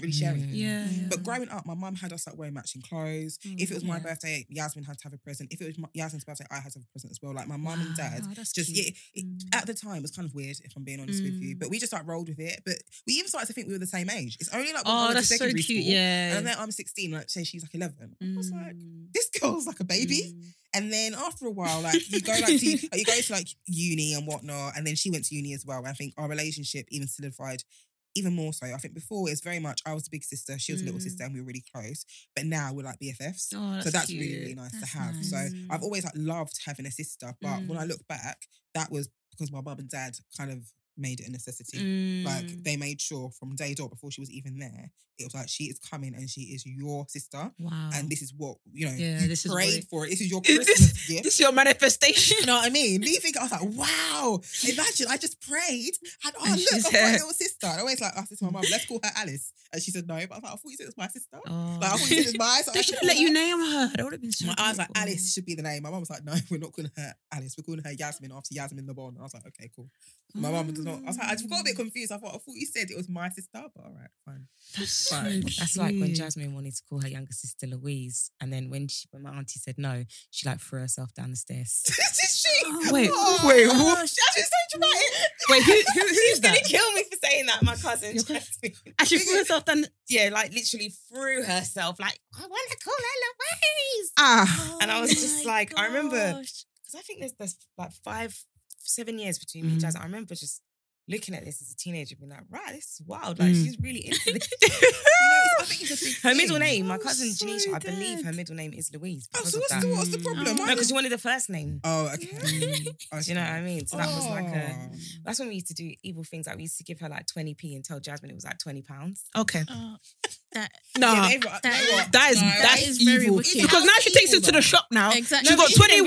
really share anything. But growing up, my mum had us like wearing matching clothes. If it was my birthday, Yasmin had to have a present. If it was Yasmin's birthday, I had to have a present as well. Like my mum and dad, at the time it was kind of weird, if I'm being honest with you, but we just like rolled with it. But we even started to think we were the same age. It's only like when I went to secondary school, and then I'm 16, like say she's like 11. I was like, this girl's like a baby. And then after a while, like you go like to like uni and whatnot, and then she went to uni as well. And I think our relationship even solidified. Even more so, I think before it's very much I was the big sister, she was the little sister, and we were really close. But now we're like BFFs, so that's cute. Really, really nice to have. Nice. So I've always like loved having a sister, but when I look back, that was because my mum and dad kind of made it a necessity. Like they made sure from day dot before she was even there, it was like she is coming and she is your sister. Wow! And this is what you know. Yeah, you this prayed is for it. This is your Christmas gift. This is your manifestation. You know what I mean? Me think I was like, wow! Imagine I just prayed and oh and look, I'm my little sister. And I always like I said to my mum, let's call her Alice, and she said no. But I was like, I thought you said it was my sister. Oh. Like I thought you said it was mine. So they should have let her. You name her. That would have been so my beautiful. I was like, Alice should be the name. My mum was like, no, we're not calling her Alice. We're calling her Yasmin after Yasmin the Bond. I was like, okay, cool. My mum does not. I was like, I just got a bit confused. I thought you said it was my sister, but all right, fine. That's fine. So that's like when Jasmine wanted to call her younger sister Louise, and then when my auntie said no, she like threw herself down the stairs. Did she? Oh, wait, what? That's just so dramatic. Wait, who's that? She's gonna kill me for saying that. My cousin. And she threw herself down. Yeah, like literally threw herself. Like I want to call her Louise. And I was just like, gosh. I remember because I think there's like 7 years between me and Jazz. I remember just looking at this as a teenager, being like, right, this is wild. Like, she's really into this. I think it's a big thing. Her middle name, my cousin Janisha, I believe her middle name is Louise. Oh, so what's the problem? No, because you wanted the first name. Oh, okay. You know what I mean? So that was like a... That's when we used to do evil things. Like, we used to give her like 20p and tell Jasmine it was like £20. Okay. That is very wicked. Because now she takes it to the shop now. Exactly. She got £20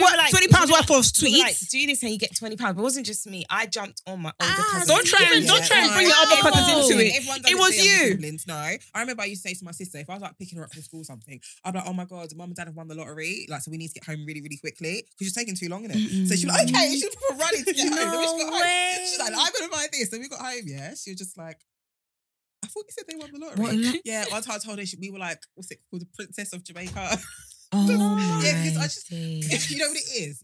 worth of sweets. Like, do this and you get £20. But it wasn't just me. I jumped on my older cousin. Don't try and bring your other cousins into it. It was you. No, I remember I used to say to my sister, if I was like picking her up from school or something, I'd be like, oh my God, mum and dad have won the lottery. Like, so we need to get home really, really quickly because it's taking too long, innit? So she was like, okay, she was probably running to get home. She's like, I'm gonna buy this. So we got home, yeah. She was just like, I thought you said they won the lottery. What? Yeah, I told her we were like, what's it called? The Princess of Jamaica. Oh, yeah, because you know what it is?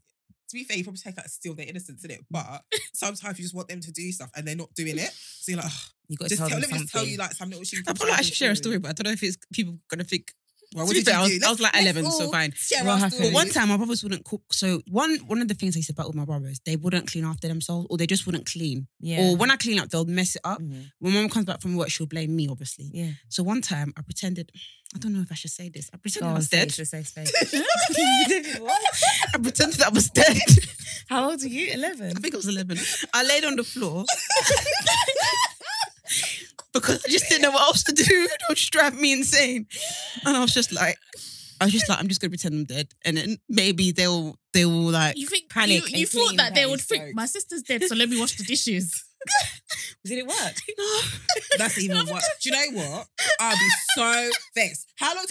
To be fair, you probably take out steal their innocence in it, but sometimes you just want them to do stuff and they're not doing it. So you're like, oh, you got to tell them. Let me just tell you like some little shit. I probably should share a story, but I don't know if it's people gonna think. Well, what did you do? I was like 11, so fine. But one time, my brothers wouldn't cook. So one of the things I used to battle with my brothers, they wouldn't clean after themselves, or they just wouldn't clean. Yeah. Or when I clean up, they'll mess it up. Mm-hmm. When mum comes back from work, she'll blame me, obviously. Yeah. So one time, I pretended. I don't know if I should say this. I pretended I was dead. I pretended I was dead. How old were you? 11. I think I was 11. I laid on the floor. Because I just didn't know what else to do. It would just drive me insane. And I was just like, I'm just going to pretend I'm dead. And then maybe they will like panic. You thought that they would think, my sister's dead, so let me wash the dishes. Did it work? No. That's even worse. Do you know what? I'll be so vexed. How long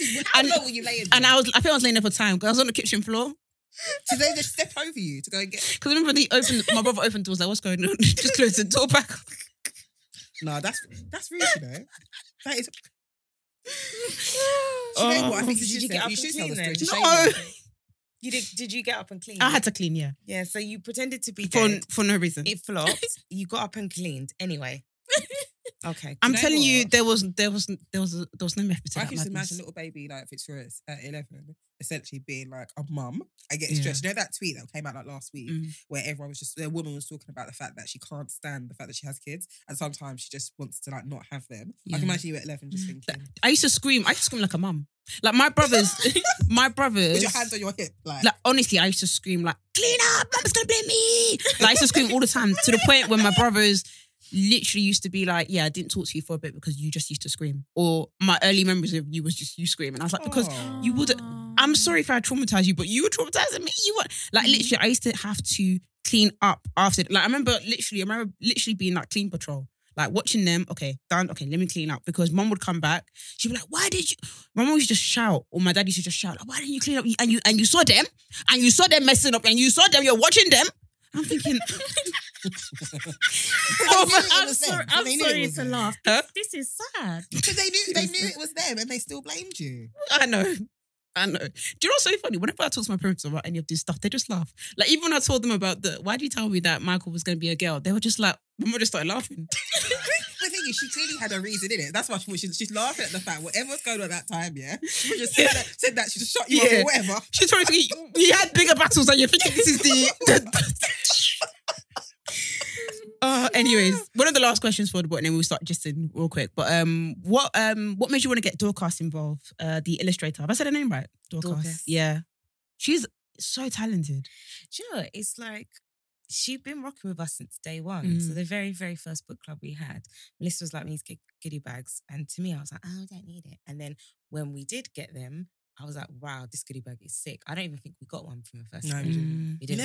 were you laying there? And I think I was laying there for time because I was on the kitchen floor. Did they just step over you to go and get... Because remember, my brother opened the door, I was like, what's going on? Just closed the door back. No, that's rude, you know. That is. You know what? I think you should tell the story. No. You did you get up and clean? I had to clean, yeah. Yeah, so you pretended to be dead. For no reason. It flopped. You got up and cleaned anyway. Okay. I'm telling what? You, there was no method to that. I can just imagine little baby like Fitzroy's at 11, essentially being like a mum. I get stressed. Yeah. You know that tweet that came out like last week where everyone was just, the woman was talking about the fact that she can't stand the fact that she has kids, and sometimes she just wants to like not have them. Yeah. I can imagine you at 11 just thinking. I used to scream like a mum. Like my brothers. With your hands on your hip, like honestly, I used to scream like, "Clean up, mum's gonna blame me." Like, I used to scream all the time to the point where my brothers literally used to be like, yeah, I didn't talk to you for a bit because you just used to scream. Or my early memories of you was just you screaming. I was like, because you would, I'm sorry if I traumatized you, but you were traumatizing me. You were like, literally, I used to have to clean up after. Like, I remember literally being like clean patrol. Like watching them, okay, done, okay, let me clean up. Because mum would come back, she'd be like, why did you? My mum used to shout, or my dad used to just shout, like, why didn't you clean up? And you saw them messing up, and you saw them, you're watching them. I'm thinking, I'm sorry to laugh. Huh? This is sad. Because they knew it was them, and they still blamed you. I know. Do you know what's so funny? Whenever I talk to my parents about any of this stuff, they just laugh. Like, even when I told them about why did you tell me that Michael was going to be a girl? They were just like, Mama just started laughing. The thing is, she clearly had a reason, innit? That's why she's laughing at the fact whatever's going on at that time, yeah? She just said that she just shot you up or whatever. She's trying to think, you had bigger battles and you're thinking this is the... Anyways, one of the last questions for the button, and we'll start just in real quick. But what made you want to get Dorcas involved? The illustrator. Have I said her name right? Dorcas. Yeah, she's so talented. Do you know, it's like she's been rocking with us since day one. Mm. So the very, very first book club we had, Melissa was like, "We need to get goodie bags," and to me, I was like, "Oh, I don't need it." And then when we did get them, I was like, wow, this goodie bag is sick. I don't even think we got one from the first time. No, we didn't.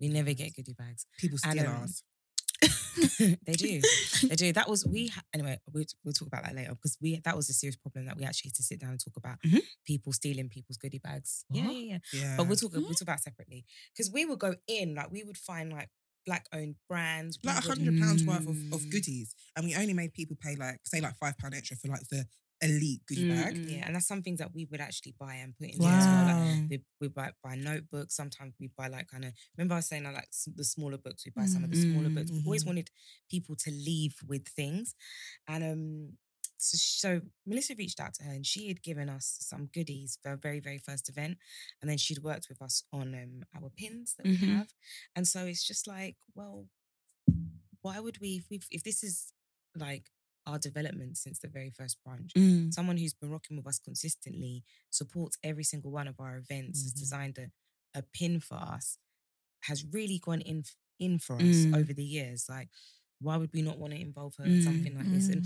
We never get goodie bags. People steal ours. They do. That was, anyway, we'll talk about that later, because that was a serious problem that we actually had to sit down and talk about. Mm-hmm. People stealing people's goodie bags. Yeah. But we'll talk about it separately. Because we would go in, like we would find like Black-owned brands. Like £100 worth of goodies. And we only made people pay like, say like £5 extra for like the elite goodie bag. Yeah, and that's some things that we would actually buy and put in there as well. Like we buy notebooks. Sometimes we buy like kind of. Remember I was saying I like the smaller books. We buy some of the smaller books. We always wanted people to leave with things, and so Melissa reached out to her, and she had given us some goodies for our very, very first event, and then she'd worked with us on our pins that we have, and so it's just like, well, why would we if this is like our development since the very first branch. Someone who's been rocking with us consistently, supports every single one of our events, has designed a pin for us, has really gone in for us over the years. Like, why would we not want to involve her in something like this? And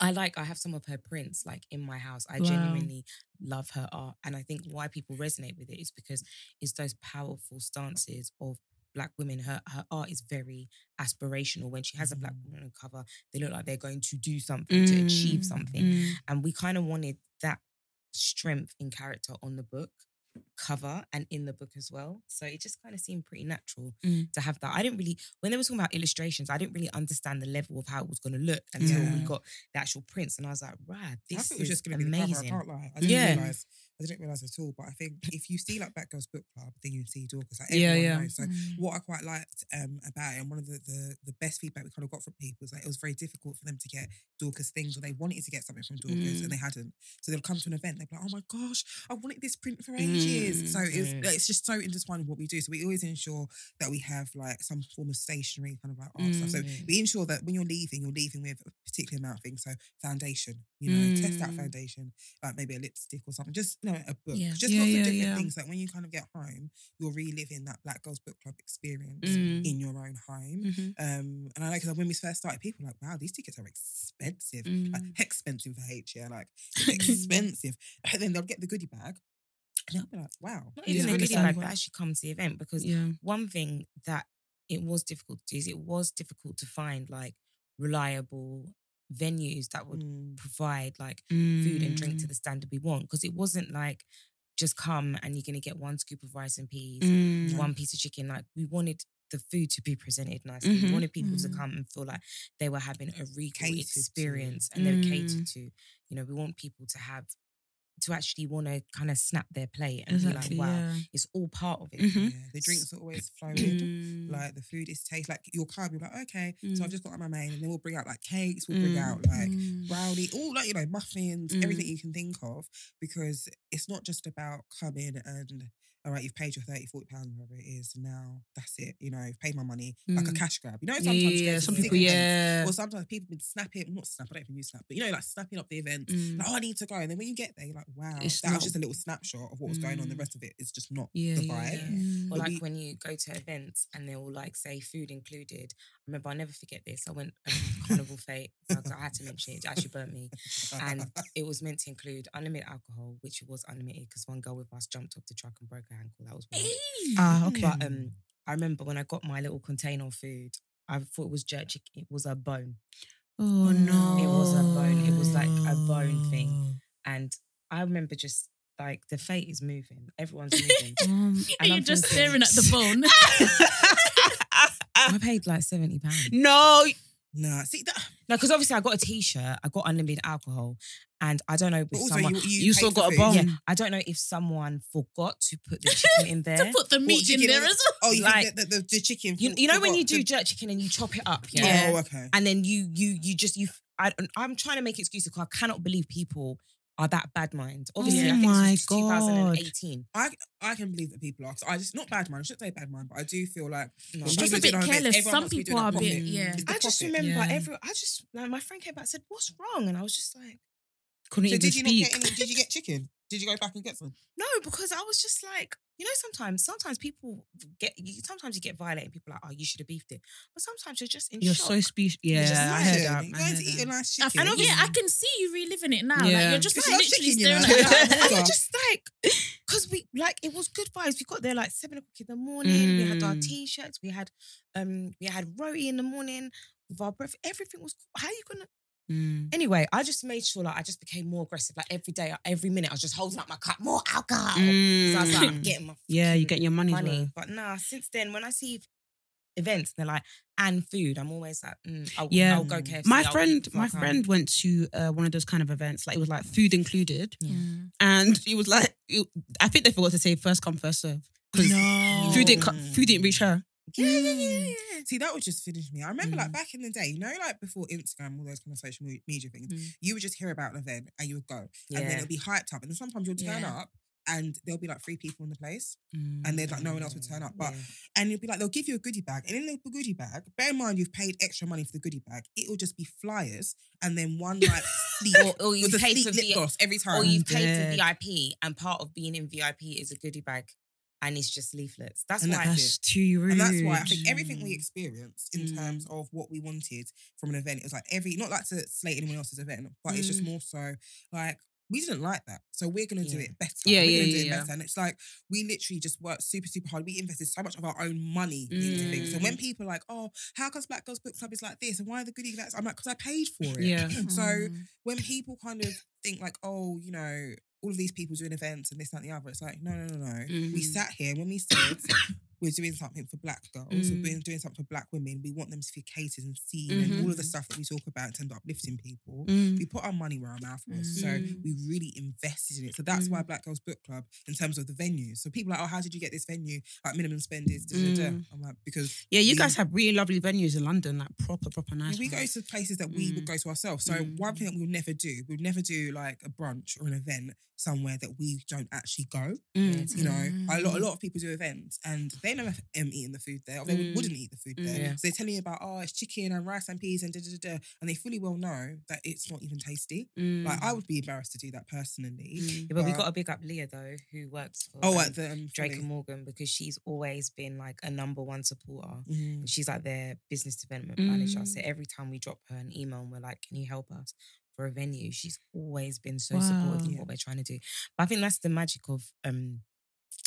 I have some of her prints like in my house. I genuinely love her art. And I think why people resonate with it is because it's those powerful stances of Black women. Her art is very aspirational. When she has a Black woman on cover, they look like they're going to do something, to achieve something. And we kind of wanted that strength in character on the book cover and in the book as well. So it just kind of seemed pretty natural to have that. I didn't really, when they were talking about illustrations, I didn't really understand the level of how it was going to look until we got the actual prints. And I was like, right, this is just gonna amazing. I didn't realise at all, but I think if you see like Black Girls Book Club, then you see Dorcas. Like, everyone knows. So what I quite liked about it, and one of the best feedback we kind of got from people was like it was very difficult for them to get Dorcas things, or they wanted to get something from Dorcas and they hadn't. So they'll come to an event, they'll be like, oh my gosh, I wanted this print for ages. So it's just so intertwined with what we do. So we always ensure that we have like some form of stationery kind of like art stuff. So we ensure that when you're leaving with a particular amount of things. So foundation, you know, test out foundation, like maybe a lipstick or something. A book. Yeah. Just lots of different things that when you kind of get home, you're reliving that Black Girls Book Club experience in your own home. And I know, because when we first started, people were like, wow, these tickets are expensive. Like, expensive for H, yeah, like expensive. And then they'll get the goodie bag. And I'll be like, wow. Not even the goodie bag, but actually come to the event. Because one thing that it was difficult to do is it was difficult to find like reliable venues that would provide like food and drink to the standard we want, because it wasn't like just come and you're going to get one scoop of rice and peas, one piece of chicken. Like, we wanted the food to be presented nicely. We wanted people to come and feel like they were having a real experience and they were catered to. You know, we want people to have to actually want to kind of snap their plate and be like, wow, it's all part of it. Mm-hmm. Yeah, the drinks are always fluid. Like the food is tasty. Like your club, you're like, okay, so I've just got my main, and then we'll bring out like cakes, we'll bring out like brownie, all like, you know, muffins, everything you can think of, because it's not just about coming and, all right, you've paid your £30, £40, whatever it is, now that's it. You know, you've paid my money, like a cash grab. You know, sometimes or sometimes people have been snapping, I don't even use snap, but you know, like snapping up the event, like, oh, I need to go. And then when you get there, you're like, wow, it's that was just a little snapshot of what was going on. The rest of it is just not the vibe. Or like when you go to events and they'll like say food included. I remember, I'll never forget this. I went Carnival Fate. I had to mention it. It actually burnt me. And it was meant to include unlimited alcohol, which it was unlimited because one girl with us jumped off the truck and broke her ankle. That was weird. Okay. But I remember when I got my little container of food, I thought it was jerk chicken. It was a bone. Oh, no. It was a bone. It was like a bone thing. And I remember just... like the fate is moving. Everyone's moving. And you're just staring at the bone. I paid like £70. No, see that. No, because obviously I got a t-shirt, I got unlimited alcohol, and I don't know if someone... You still got a bone? Yeah, I don't know if someone forgot to put the chicken in there. To put the meat in there as well. Oh, you like, think the chicken... You know when you do jerk chicken and you chop it up, yeah? Oh, okay. And then you just... I'm trying to make excuses because I cannot believe people... are that bad mind. Obviously, I think it's 2018. I can believe that people are. I just, not bad mind, I shouldn't say bad mind, but I do feel like... No, it's just a bit careless. Some people are a bit, I just remember like my friend came back and said, what's wrong? And I was just like... Couldn't even speak. Did you get chicken? Did you go back and get some? No, because I was just like... You know, sometimes people get... Sometimes you get violated and people are like, oh, you should have beefed it. But sometimes you're just in shock. You're so specious. Yeah, I heard that. You're going to eat a nice chicken. And I can see you reliving it now. Yeah. Like, you're just like literally staring at that. We're just like... Because we... Like, it was good vibes. We got there like 7 o'clock in the morning. We had our T-shirts. We had roti in the morning with our breath. Everything was... Cool. How are you going to... Anyway, I just made sure like I just became more aggressive. Like every day, every minute, I was just holding up my cup, more alcohol. So I was like, I'm getting my you're getting your money. Well. But nah, since then, when I see events, they're like and food, I'm always like, I'll go KFC. My friend went to one of those kind of events. Like it was like food included, and it was like I think they forgot to say first come first serve because food didn't reach her. Yeah. See, that would just finish me. I remember like back in the day, you know, like before Instagram, all those kind of social media things, you would just hear about an event and you would go. And then it'll be hyped up. And then sometimes you'll turn up and there'll be like 3 people in the place and there's like no one else would turn up. But and you'll be like, they'll give you a goodie bag. And in the goodie bag, bear in mind you've paid extra money for the goodie bag. It'll just be flyers and then one like sleep or you pay for lip gloss every time. Or you've paid for VIP and part of being in VIP is a goodie bag. And it's just leaflets. That's too rude. And that's why I think everything we experienced in terms of what we wanted from an event, it was like not like to slate anyone else's event, but it's just more so like, we didn't like that. So we're going to do it better. We're going to do it better. And it's like, we literally just worked super, super hard. We invested so much of our own money into things. And when people are like, oh, how comes Black Girls Book Club is like this? And why are the goodies like this? I'm like, because I paid for it. Yeah. So when people kind of think like, oh, you know, all of these people doing events and this, that, and the other. It's like, no. We sat here when we said we're doing something for Black girls, we're doing something for Black women. We want them to feel catered and seen and all of the stuff that we talk about in terms of uplifting people. We put our money where our mouth was. So we really invested in it. So that's why Black Girls Book Club, in terms of the venue. So people are like, oh, how did you get this venue? Like minimum spend is I'm like, because... Yeah, you guys have really lovely venues in London, like proper nice. We go to places that we would go to ourselves. So one thing that we'll never do like a brunch or an event somewhere that we don't actually go. You know, a lot of people do events and they never eating the food there, or they wouldn't eat the food there. So they tell me about, oh, it's chicken and rice and peas and da-da-da-da. And they fully well know that it's not even tasty. Like, I would be embarrassed to do that personally. Yeah, but we got to big up Leah, though, who works for Drake and Morgan, because she's always been, like, a number one supporter. And she's, like, their business development manager. So every time we drop her an email and we're like, can you help us for a venue? She's always been so supportive of what we're trying to do. But I think that's the magic of...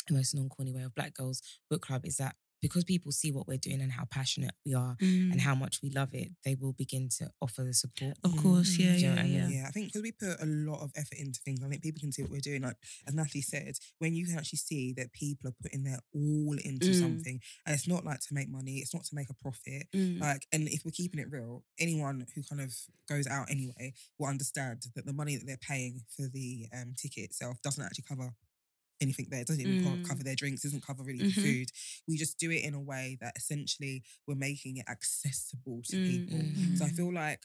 emotional and corny way of Black Girls Book Club is that because people see what we're doing and how passionate we are and how much we love it, they will begin to offer the support. Of course, yeah. I think because we put a lot of effort into things, I think people can see what we're doing. Like, as Natalie said, when you can actually see that people are putting their all into something, and it's not like to make money, it's not to make a profit. Like, and if we're keeping it real, anyone who kind of goes out anyway will understand that the money that they're paying for the ticket itself doesn't actually cover anything there. It doesn't even cover their drinks, doesn't cover really the food. We just do it in a way that essentially we're making it accessible to people. So I feel like,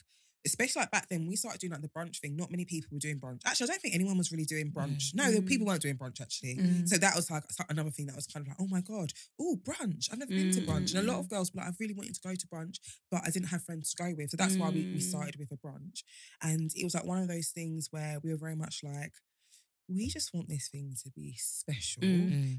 especially like back then, we started doing like the brunch thing. Not many people were doing brunch. Actually, I don't think anyone was really doing brunch. No, people weren't doing brunch actually. So that was like another thing that was kind of like, oh my God, oh, brunch. I've never been to brunch. And a lot of girls were like, I really wanted to go to brunch, but I didn't have friends to go with. So that's why we started with a brunch. And it was like one of those things where we were very much like, we just want this thing to be special.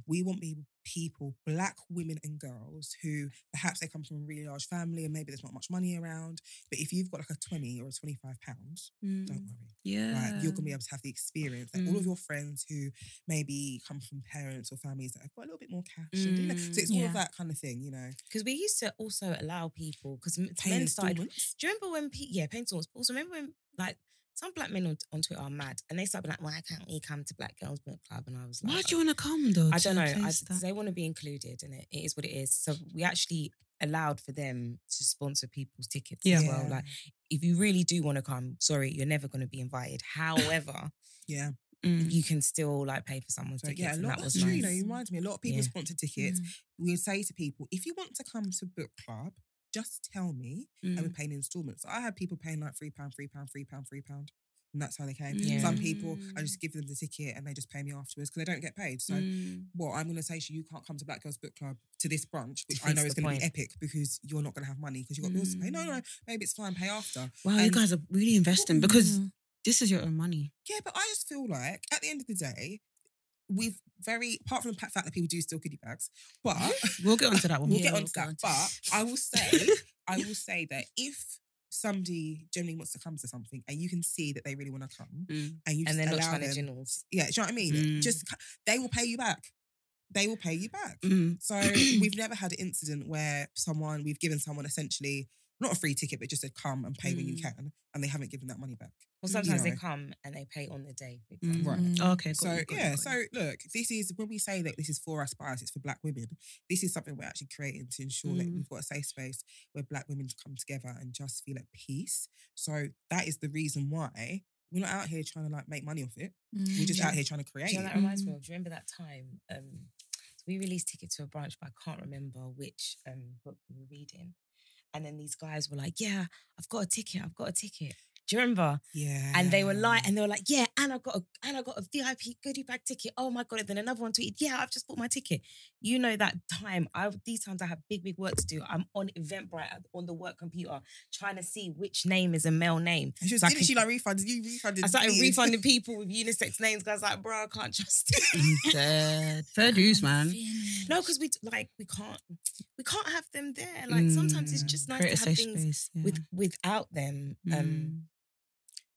We want people, black women and girls who perhaps they come from a really large family and maybe there's not much money around, but if you've got like a 20 or a 25 pounds, don't worry. Like, you're going to be able to have the experience. Like all of your friends who maybe come from parents or families that have got a little bit more cash. And, you know, so it's all of that kind of thing, you know. Because we used to also allow people, because men started... Do you remember when... paying installments. But also remember when like... Some black men on Twitter are mad, and they start being like, "Why can't we come to Black Girls Book Club?" And I was like, "Why do you want to come, though?" I don't know. They want to be included, and it is what it is. So we actually allowed for them to sponsor people's tickets as well. Like, if you really do want to come, sorry, you're never going to be invited. However, you can still like pay for someone's tickets. Yeah, a lot. That's true. Nice. You know, it reminds me. A lot of people sponsor tickets. We would say to people, if you want to come to book club, just tell me, and we're paying installments. So I had people paying like £3, and that's how they came. Some people, I just give them the ticket and they just pay me afterwards because they don't get paid. So, well, I'm going to say to you, you can't come to Black Girls Book Club to this brunch, which I know is going to be epic because you're not going to have money because you've got bills to pay. No, maybe it's fine, pay after. Wow, you guys are really investing because this is your own money. Yeah, but I just feel like at the end of the day, we've very, apart from the fact that people do steal kiddie bags, but we'll get onto that one. But I will say that if somebody generally wants to come to something and you can see that they really want to come, and you just allow them, and they're not trying to generals. Yeah, do you know what I mean? They will pay you back. They will pay you back. So we've never had an incident where we've given someone essentially not a free ticket, but just said come and pay when you can, and they haven't given that money back. Well, sometimes they come and they pay on the day. Right. Oh, okay, so look, this is, when we say that this is for us, by us, it's for black women. This is something we're actually creating to ensure that we've got a safe space where black women come together and just feel at peace. So that is the reason why we're not out here trying to like make money off it. We're just out here trying to create it. That reminds me of, do you remember that time? We released tickets to a brunch, but I can't remember which book we were reading. And then these guys were like, yeah, I've got a ticket. Do you remember? Yeah. And they were like, yeah, and I got a VIP goodie bag ticket. Oh my God. And then another one tweeted, yeah, I've just bought my ticket. You know, that time, these times I have big work to do. I'm on Eventbrite on the work computer trying to see which name is a male name. And she was literally refunded. I started refunding people with unisex names. Guys, like, bro, I can't trust it. Fair dues, man. No, because we can't have them there. Like sometimes it's just nice to have things without them.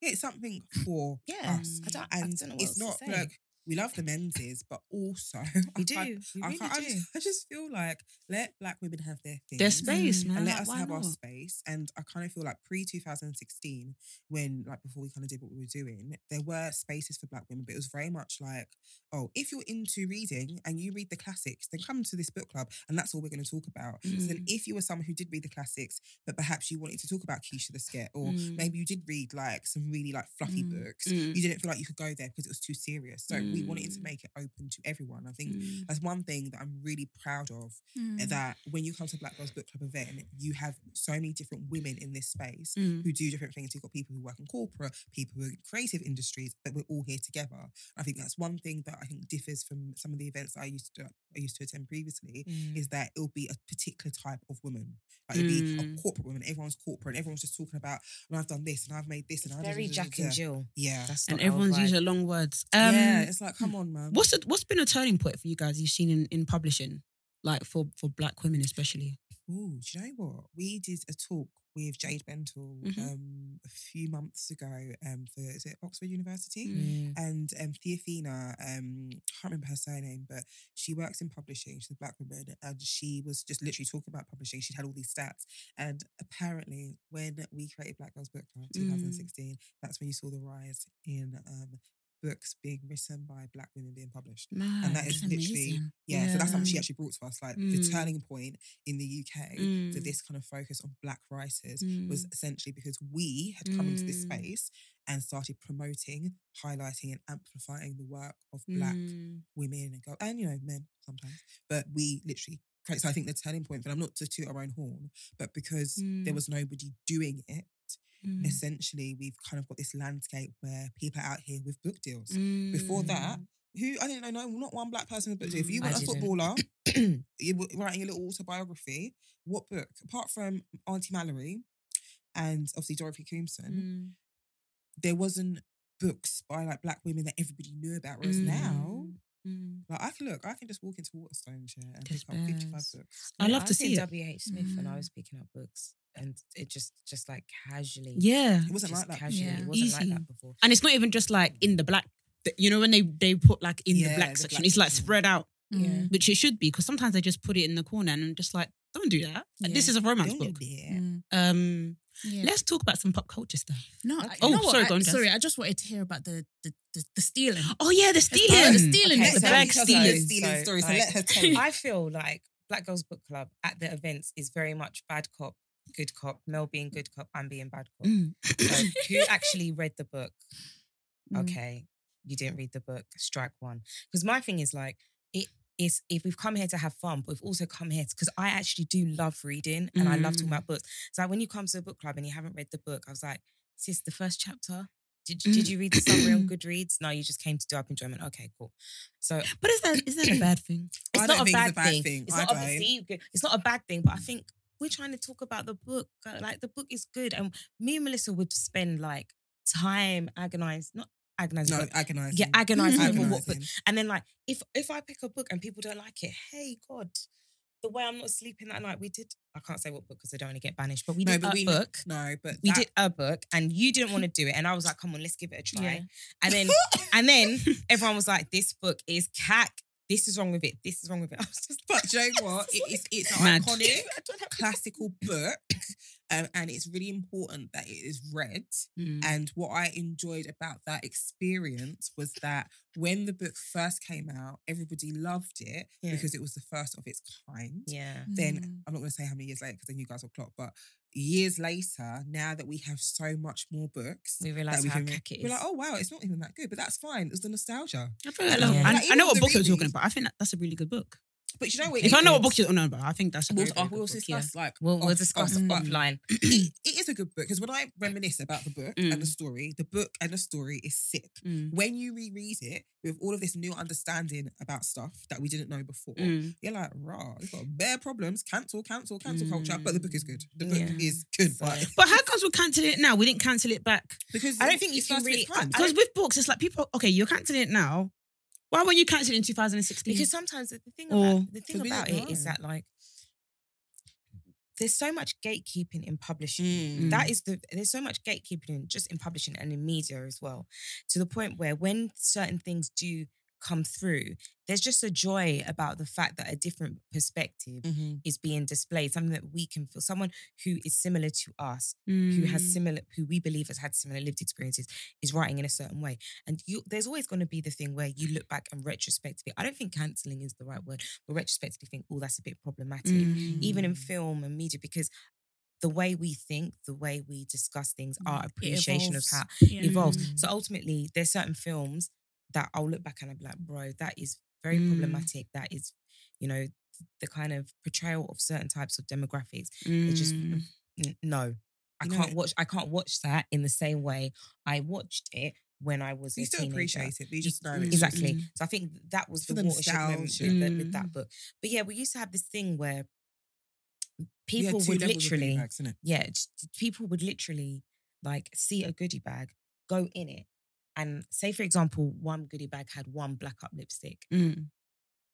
It's something for us. I don't know what it's not to say. Like, we love the menses, but also we do. I just feel like let black women have their things, their space, man, and let us have our space. And I kind of feel like pre-2016, when like before we kind of did what we were doing, there were spaces for black women, but it was very much like, oh, if you're into reading and you read the classics, then come to this book club, and that's all we're going to talk about. So then, if you were someone who did read the classics, but perhaps you wanted to talk about Keisha the Sket, or maybe you did read like some really like fluffy books, you didn't feel like you could go there because it was too serious. So we wanted to make it open to everyone. I think that's one thing that I'm really proud of, that when you come to Black Girls Book Club event, you have so many different women in this space who do different things. You've got people who work in corporate, people who are in creative industries, but we're all here together. I think that's one thing that I think differs from some of the events I used to attend previously, is that it'll be a particular type of woman. Like, it'll be a corporate woman. Everyone's corporate. Everyone's just talking about, and I've done this, and I've made this, and I've very Jack and Jill. Yeah, and everyone's using long words. It's like, come on, man. What's been a turning point for you guys you've seen in publishing, like for black women especially? Oh, do you know what? We did a talk with Jade Bentle a few months ago for, is it Oxford University? And Theophina, I can't remember her surname, but she works in publishing. She's a black woman, and she was just literally talking about publishing. She'd had all these stats, and apparently when we created Black Girls Book Club in 2016, that's when you saw the rise in books being written by black women being published. Mad. And that is literally, so that's something she actually brought to us, like the turning point in the UK for this kind of focus on black writers was essentially because we had come into this space and started promoting, highlighting and amplifying the work of black women and girls, and you know, men sometimes, but we literally create. So I think the turning point, and I'm not to toot our own horn, but because there was nobody doing it, essentially we've kind of got this landscape where people are out here with book deals. Before that, who I didn't know, not one black person with book deal. If you weren't a footballer writing a little autobiography, what book apart from Auntie Mallory and obviously Dorothy Coombson, there wasn't books by like black women that everybody knew about, whereas now like I can just walk into Waterstones and pick up 55 books. I'd love to see it. WH Smith and I was picking up books. And it just like casually. Yeah. It wasn't like that. Casually. Yeah. It wasn't like that before. And it's not even just like in the black, you know, when they put like in the black section, it's like spread out. Yeah. Which it should be, because sometimes they just put it in the corner and I'm just like, don't do that. Yeah. This is a romance book. Let's talk about some pop culture stuff. No, okay. I just wanted to hear about the stealing. Oh yeah, the stealing. The bag stealing story. So let her tell you. I feel like Black Girls Book Club at the events is very much bad cop, good cop, Mel being good cop, I'm being bad cop. So who actually read the book? Okay, you didn't read the book, strike one. Because my thing is like, it is, if we've come here to have fun, but we've also come here because I actually do love reading and I love talking about books. So when you come to a book club and you haven't read the book, I was like, sis, the first chapter, did you read the summary on Goodreads? No, you just came to do up enjoyment. Okay, cool. So, but is that a bad thing? It's not a bad thing. It's not a bad thing, but I think we're trying to talk about the book. Like, the book is good. And me and Melissa would spend, like, time agonizing. Yeah, agonizing over what book. And then, like, if I pick a book and people don't like it, hey, God, the way I'm not sleeping that night, we did... I can't say what book because I don't want to get banished, but we did a book. No, but... We did a book and you didn't want to do it. And I was like, come on, let's give it a try. Yeah. And then everyone was like, this book is cack. This is wrong with it. This is wrong with it. I was just like, do you know what? It's an iconic, classical book. And it's really important that it is read. And what I enjoyed about that experience was that when the book first came out, everybody loved it because it was the first of its kind. Yeah. Then, I'm not going to say how many years later because then you guys will clock, but years later, now that we have so much more books, we realise how cack it is. We're like, oh wow, it's not even that good, but that's fine. It was the nostalgia. I know what book you're talking about. I think that's a really good book. But you know what? If I know what book you're talking about, I think that's a good book. We'll discuss offline. It is a good book because when I reminisce about the book and the story, the book and the story is sick. When you reread it with all of this new understanding about stuff that we didn't know before, you're like, rah, we've got bare problems, cancel culture, but the book is good. The book is good. So. But how comes we cancel it now? We didn't cancel it back. Because I don't think you can really... Because with books, it's like people, okay, you're cancelling it now. Why were you cancelling in 2016? Because sometimes the thing about it is that, like, there's so much gatekeeping in publishing. There's so much gatekeeping just in publishing and in media as well, to the point where when certain things do come through, there's just a joy about the fact that a different perspective is being displayed, something that we can feel, someone who is similar to us, who we believe has had similar lived experiences, is writing in a certain way. And there's always going to be the thing where you look back and retrospectively, I don't think cancelling is the right word, but retrospectively think, oh, that's a bit problematic, even in film and media, because the way we think, the way we discuss things, our appreciation of how it evolves. So ultimately, there's certain films that I'll look back and I'll be like, bro, that is very problematic. That is, you know, the kind of portrayal of certain types of demographics. It's just, no, I can't watch that in the same way I watched it when I was a teenager. You still appreciate it, but you just know it's exactly. So I think that was the watershed moment with that book. But yeah, we used to have this thing where people would literally, people would literally like see a goodie bag, go in it. And say, for example, one goodie bag had one black up lipstick.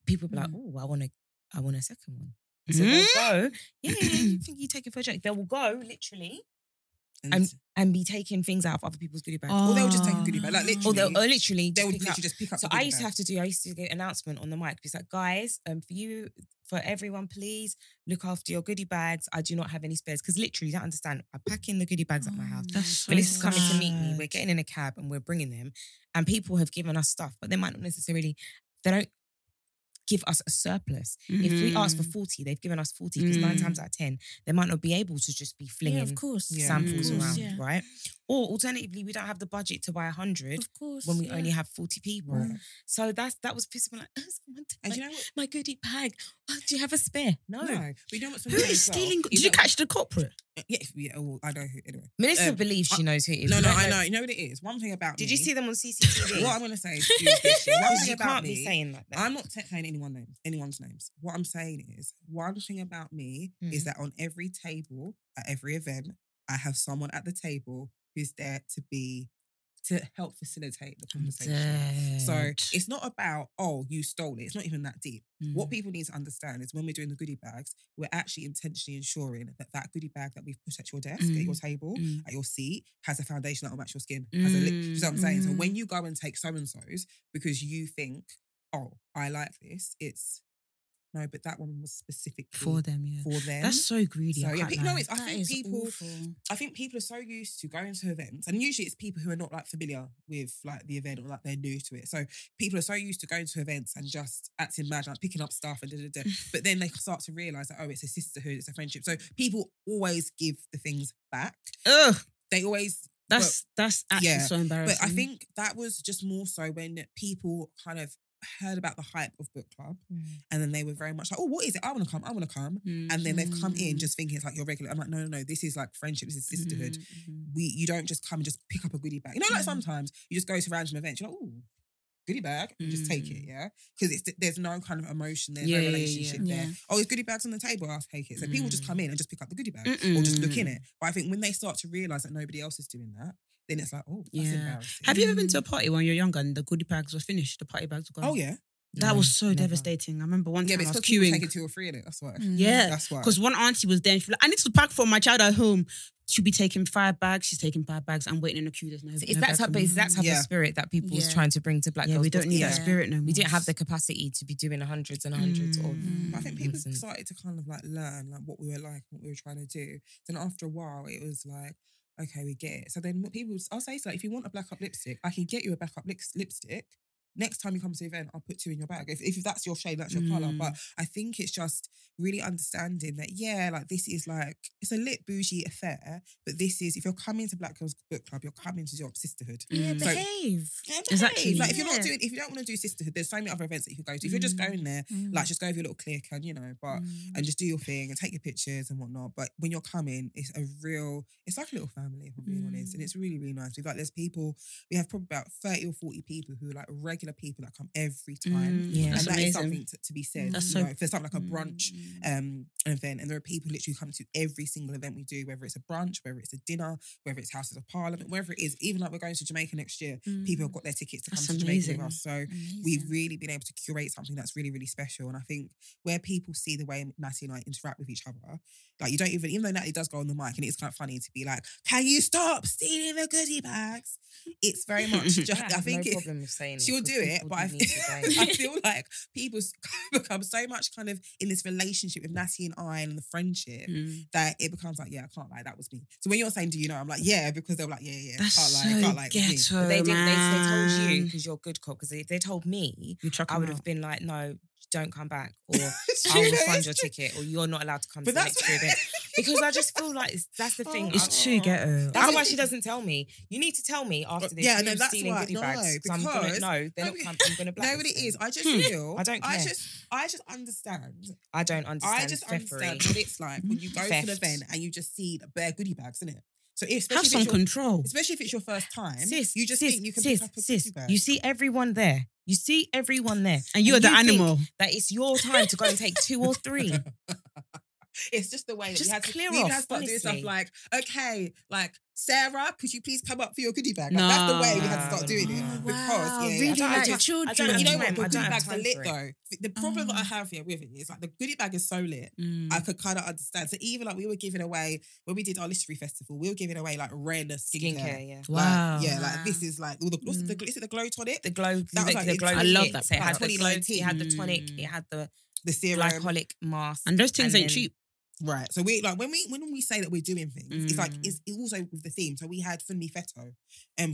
People be like, oh, I want a second one. So they'll go, you think you're taking for a joke? They will go, literally, and be taking things out of other people's goodie bags. Or they'll just take a goodie bag. Like, literally. They would just pick up. So I used to get an announcement on the mic. It's like, guys, for everyone, please look after your goodie bags. I do not have any spares. Because literally, you don't understand. I'm packing the goodie bags at my house. Melissa's coming to meet me. We're getting in a cab and we're bringing them. And people have given us stuff, but they might not necessarily, they don't give us a surplus. Mm-hmm. If we ask for 40, they've given us 40 because 9 times out of 10, they might not be able to just be flinging samples around, right? Or alternatively, we don't have the budget to buy 100 when we only have 40 people. Right. So that was pissing me, like, someone, you know what? My goodie bag. Oh, do you have a spare? No. We know what's who's stealing? Well, did you catch the corporate? Yeah. Oh, I know who. Anyway, Melissa believes she knows who it is. No, I know. You know what it is. One thing about me. Did you see them on CCTV? What I'm gonna say is, one thing about me. You can't be saying like that. I'm not saying anyone's names. What I'm saying is, one thing about me is that on every table at every event, I have someone at the table who's there to help facilitate the conversation. Dead. So it's not about, you stole it. It's not even that deep. What people need to understand is when we're doing the goodie bags, we're actually intentionally ensuring that goodie bag that we've put at your desk, at your table, at your seat, has a foundation that will match your skin. Has a lip. You know what I'm saying? So when you go and take so-and-so's because you think, I like this, it's... No, but that one was specifically for them. Yeah, for them. That's so greedy. So, I think people are so used to going to events, and usually it's people who are not like familiar with like the event or like they're new to it. So people are so used to going to events and just acting mad, like picking up stuff and da. But then they start to realise that it's a sisterhood, it's a friendship. So people always give the things back. Ugh, they always. That's actually so embarrassing. But I think that was just more so when people kind of heard about the hype of book club and then they were very much like, what is it? I want to come and then they've come in just thinking it's like your regular. I'm like, no, this is like friendship, this is sisterhood. You don't just come and just pick up a goodie bag, like sometimes you just go to random events, you're like, goodie bag, and just take it, because there's no kind of emotion, there's no relationship there. There's goodie bags on the table, I'll take it. So people just come in and just pick up the goodie bag or just look in it. But I think when they start to realise that nobody else is doing that, then it's like, that's embarrassing. Have you ever been to a party when you're younger and the goodie bags were finished? The party bags were gone? Oh, yeah. That was so devastating. I remember one time I was queuing. Taking 2 or 3 in it, that's why. Yeah, that's why. Because one auntie was there and she was like, I need to pack for my child at home. She'll be taking 5 bags. She's taking 5 bags. I'm waiting in a queue. There's no. So is that type of spirit that people's trying to bring to Black girls? We don't need that spirit no more. We didn't have the capacity to be doing hundreds and hundreds of. But I think people started to kind of like learn like what we were like, what we were trying to do. Then after a while, it was like, okay, we get it. So then what people, I'll say, so like, if you want a black up lipstick, I can get you a black up lipstick. Next time you come to the event, I'll put 2 in your bag. If that's your shade, that's your colour. But I think it's just really understanding that, this is like, it's a lit bougie affair, but this is, if you're coming to Black Girls Book Club, you're coming to your sisterhood. Behave. Exactly. Like, if you're not doing, if you don't want to do sisterhood, there's so many other events that you can go to. If you're just going there, like, just go with your little clique and, and just do your thing and take your pictures and whatnot. But when you're coming, it's like a little family, if I'm being honest. And it's really, really nice. We've there's people, we have probably about 30 or 40 people who are like regular people that come every time, and that is something to be said. If there's something like a brunch event, and there are people literally who come to every single event we do, whether it's a brunch, whether it's a dinner, whether it's Houses of Parliament, whether it is, even like we're going to Jamaica next year, people have got their tickets to come to Jamaica with us. So we've really been able to curate something that's really, really special. And I think where people see the way Natty and I interact with each other, like you don't even though Natalie does go on the mic and it's kind of funny to be like, can you stop stealing the goodie bags? It's very much just, I think no problem with saying she'll do it, but I feel like people become so much kind of in this relationship with Natty and I and the friendship that it becomes like, I can't lie, that was me. So when you're saying, do you know, I'm like, yeah, because they were like, yeah, I can't lie, it's me. But they didn't, they told you because you're a good cop, because if they told me, I would have been like, no, don't come back, or I'll refund your ticket, or you're not allowed to come to the next event. Because I just feel like that's the thing. It's too ghetto. That's why she doesn't tell me. You need to tell me after this. Yeah, no, that's stealing goodie bags. Because I'm going to black. No, what it is, I just feel. I don't care. I just understand. I don't understand. I just understand what it's like when you go to an event and you just see the bare goodie bags, isn't it? So have some control. Especially if it's your first time. Sis, you just think you can pick up a goodie bag. You see everyone there. And you're the animal. That it's your time to go and take 2 or 3. It's just the way that just you have to clear off. You have to start doing stuff like, okay, like, Sarah, could you please come up for your goodie bag? Like, no, that's the way we had to start doing it. Wow. Because yeah, really like your children. You know what? The goodie bags are lit though. The problem that I have here with it is like the goodie bag is so lit. I could kind of understand. So even like we were giving away when we did our literary festival, we were giving away like Ren skincare. Yeah. Wow. Like, yeah, like this is like all the is it the glow tonic? The glow. That was like the glow. I love that. So it had the glow. It had the tonic. It had the serum, glycolic mask, and those things ain't cheap. Right, so we like when we say that we're doing things, it's like it's also with the theme. So we had Funmi Fetto,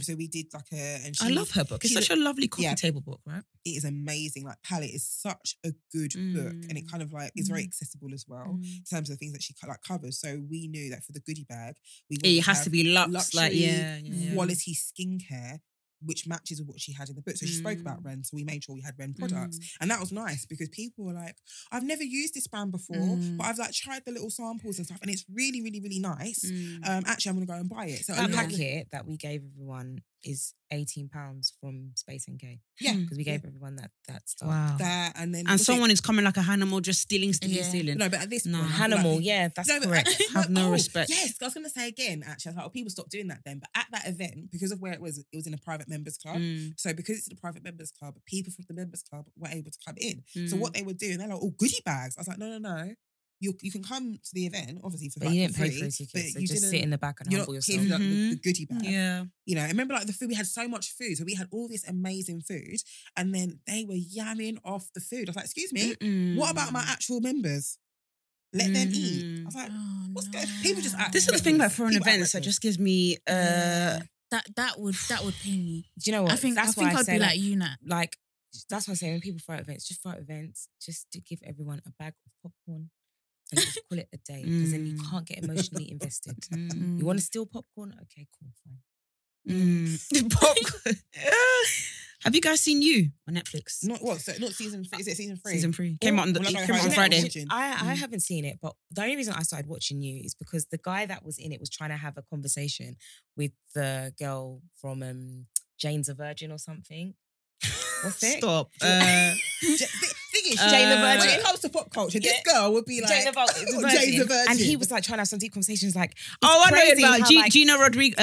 so we did like a. And she, I love her book. It's such a lovely coffee table book, right? It is amazing. Like Palette is such a good book, and it kind of like is very accessible as well in terms of the things that she like covers. So we knew that for the goodie bag, it has to be luxury, like quality skincare, which matches with what she had in the book. So she spoke about Ren, so we made sure we had Ren products. And that was nice because people were like, I've never used this brand before, but I've like tried the little samples and stuff and it's really, really, really nice. Actually, I'm going to go and buy it. So that packet that we gave everyone is £18 from Space NK. Yeah. Because we gave everyone that stuff. Wow. That, and someone is coming like a animal, just stealing. No, but at this point... Animal, like, yeah, that's correct. Have no respect. Yes, I was going to say again, actually, I was like, people stopped doing that then. But at that event, because of where it was in a private members club. So because it's in a private members club, people from the members club were able to come in. So what they were doing, they're like, oh, goodie bags. I was like, no. You can come to the event, obviously, for like free. But you didn't pay for the tickets, so you just sit in the back and humble yourself. You're not the goodie bag. Yeah. You know, I remember like the food, we had so much food. So we had all this amazing food. And then they were yamming off the food. I was like, excuse me, what about my actual members? Let them eat. I was like, what's good? People just act. This is the thing about foreign events that just gives me... That would pain me. Do you know what? I think I'd be like you now. Like, that's what I say when people throw events. Just throw events. Just to give everyone a bag of popcorn. And just call it a day because then you can't get emotionally invested. You want to steal popcorn? Okay, cool, fine. Popcorn. Have you guys seen You on Netflix? Not what? So not season 3? Is it season 3? Season 3 came out on Friday. I haven't seen it, but the only reason I started watching You is because the guy that was in it was trying to have a conversation with the girl from Jane's a Virgin or something. What's it? Stop. Thing is, Jane the Virgin. When it comes to pop culture, this girl would be like Jane the Virgin. And he was like trying to have some deep conversations like, oh, I know about Gina Rodriguez.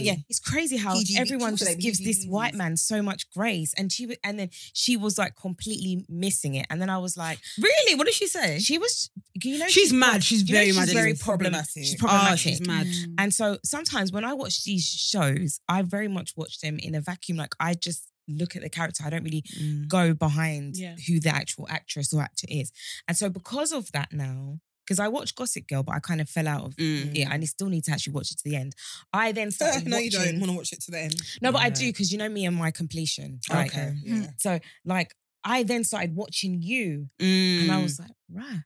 Yeah. It's crazy how everyone just gives this white man so much grace. And she was like completely missing it. And then I was like, really? What did she say? She was, you know, she's mad. She's very mad. She's very problematic. She's problematic. She's mad. And so sometimes when I watch these shows, I very much watch them in a vacuum. Like I just look at the character. I don't really go behind who the actual actress or actor is. And so because of that now, because I watched Gossip Girl, but I kind of fell out of it and I still need to actually watch it to the end. I then started no, watching... you don't want to watch it to the end. No, but I do because you know me and my completion. Right? Okay. Yeah. So like I then started watching You and I was like, right.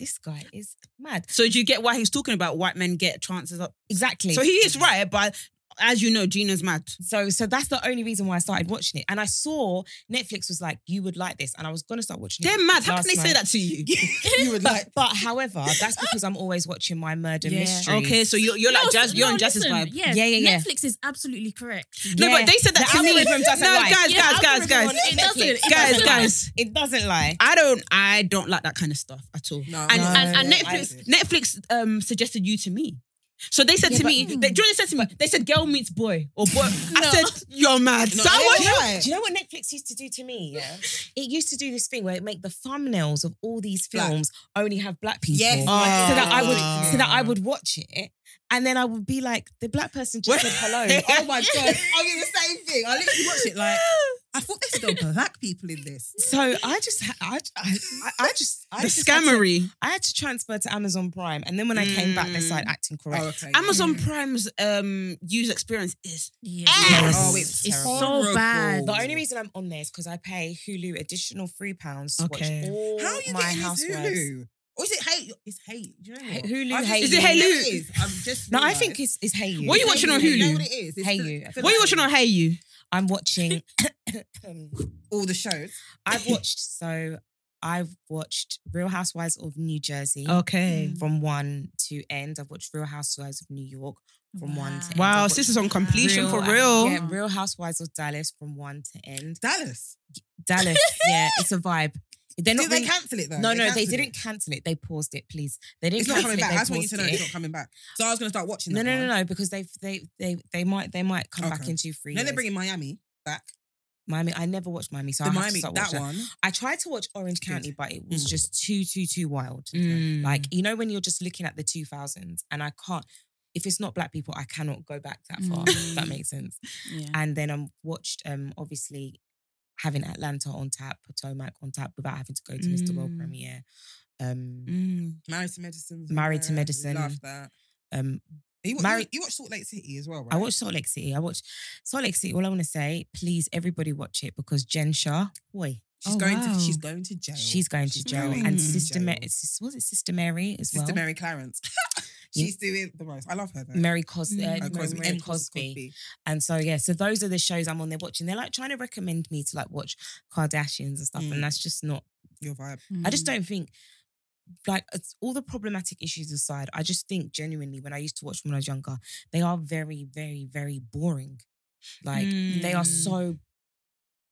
This guy is mad. So do you get why he's talking about white men get chances up? Exactly. So he is right, but... as you know, Gina's mad. So that's the only reason why I started watching it. And I saw Netflix was like, you would like this. And I was going to start watching it. They're mad. How can they say that to you? You would like... But however, that's because I'm always watching my murder mystery. Okay, so you're like, you're on Jazz's vibe. Yeah. Netflix is absolutely correct. Yeah. No, but they said that to me. The algorithm doesn't lie. Guys. It doesn't. Guys. It doesn't lie. I don't like that kind of stuff at all. No. And Netflix suggested You to me. So they said to me, they said girl meets boy or boy. No. I said, you're mad. No, so do you know what Netflix used to do to me? Yeah, it used to do this thing where it make the thumbnails of all these films only have black people. Yes. So that I would watch it. And then I would be like, the black person just said hello. Oh my God. I mean, the same thing. I literally watch it like, I thought there's still black people in this. So I had to transfer to Amazon Prime. And then when I came back, they started acting correct. Oh, okay, Amazon Prime's user experience is it's so bad. The only reason I'm on there is because I pay Hulu additional £3 to watch all my housewives. Or is it Hey? It's Hey. Do you know what? Hulu, Hey. Is it Hey Lu? It is. I'm just no, realized. I think it's Hey You. What are you watching on Hulu? You know what it is? It's Hey You. What are you watching on Hey You? I'm watching all the shows. I've watched Real Housewives of New Jersey. Okay. From one to end. I've watched Real Housewives of New York from one to end. Wow, sisters on completion for real. Yeah, Real Housewives of Dallas from one to end. Dallas? Yeah, it's a vibe. Did they cancel it though? No, they didn't cancel it. They paused it, please. They didn't. It's not coming back. I just want you to know it's not coming back. So I was going to start watching that. No, because they might come back in 2-3 years. No, they're bringing Miami back. Miami, I never watched Miami, so I have to start watching that one. I tried to watch Orange County, but it was just too wild. Mm. Like, you know when you're just looking at the 2000s, and I can't. If it's not black people, I cannot go back that far. If that makes sense. Yeah. And then I watched, obviously, having Atlanta on tap, Potomac on tap, without having to go to Mr. World premiere. Married to Medicine. Love that. You watched Salt Lake City as well, right? I watched Salt Lake City. All I want to say, please, everybody watch it, because Jen Shah, boy. She's going to jail. And Sister Mary as well. Sister Mary Clarence. She's doing the most. I love her though. Mary Cosby. And so so those are the shows I'm on there watching. They're like trying to recommend me to like watch Kardashians and stuff, and that's just not your vibe. I just don't think, like, it's all the problematic issues aside, I just think genuinely when I used to watch them when I was younger, they are very, very, very boring. Like they are so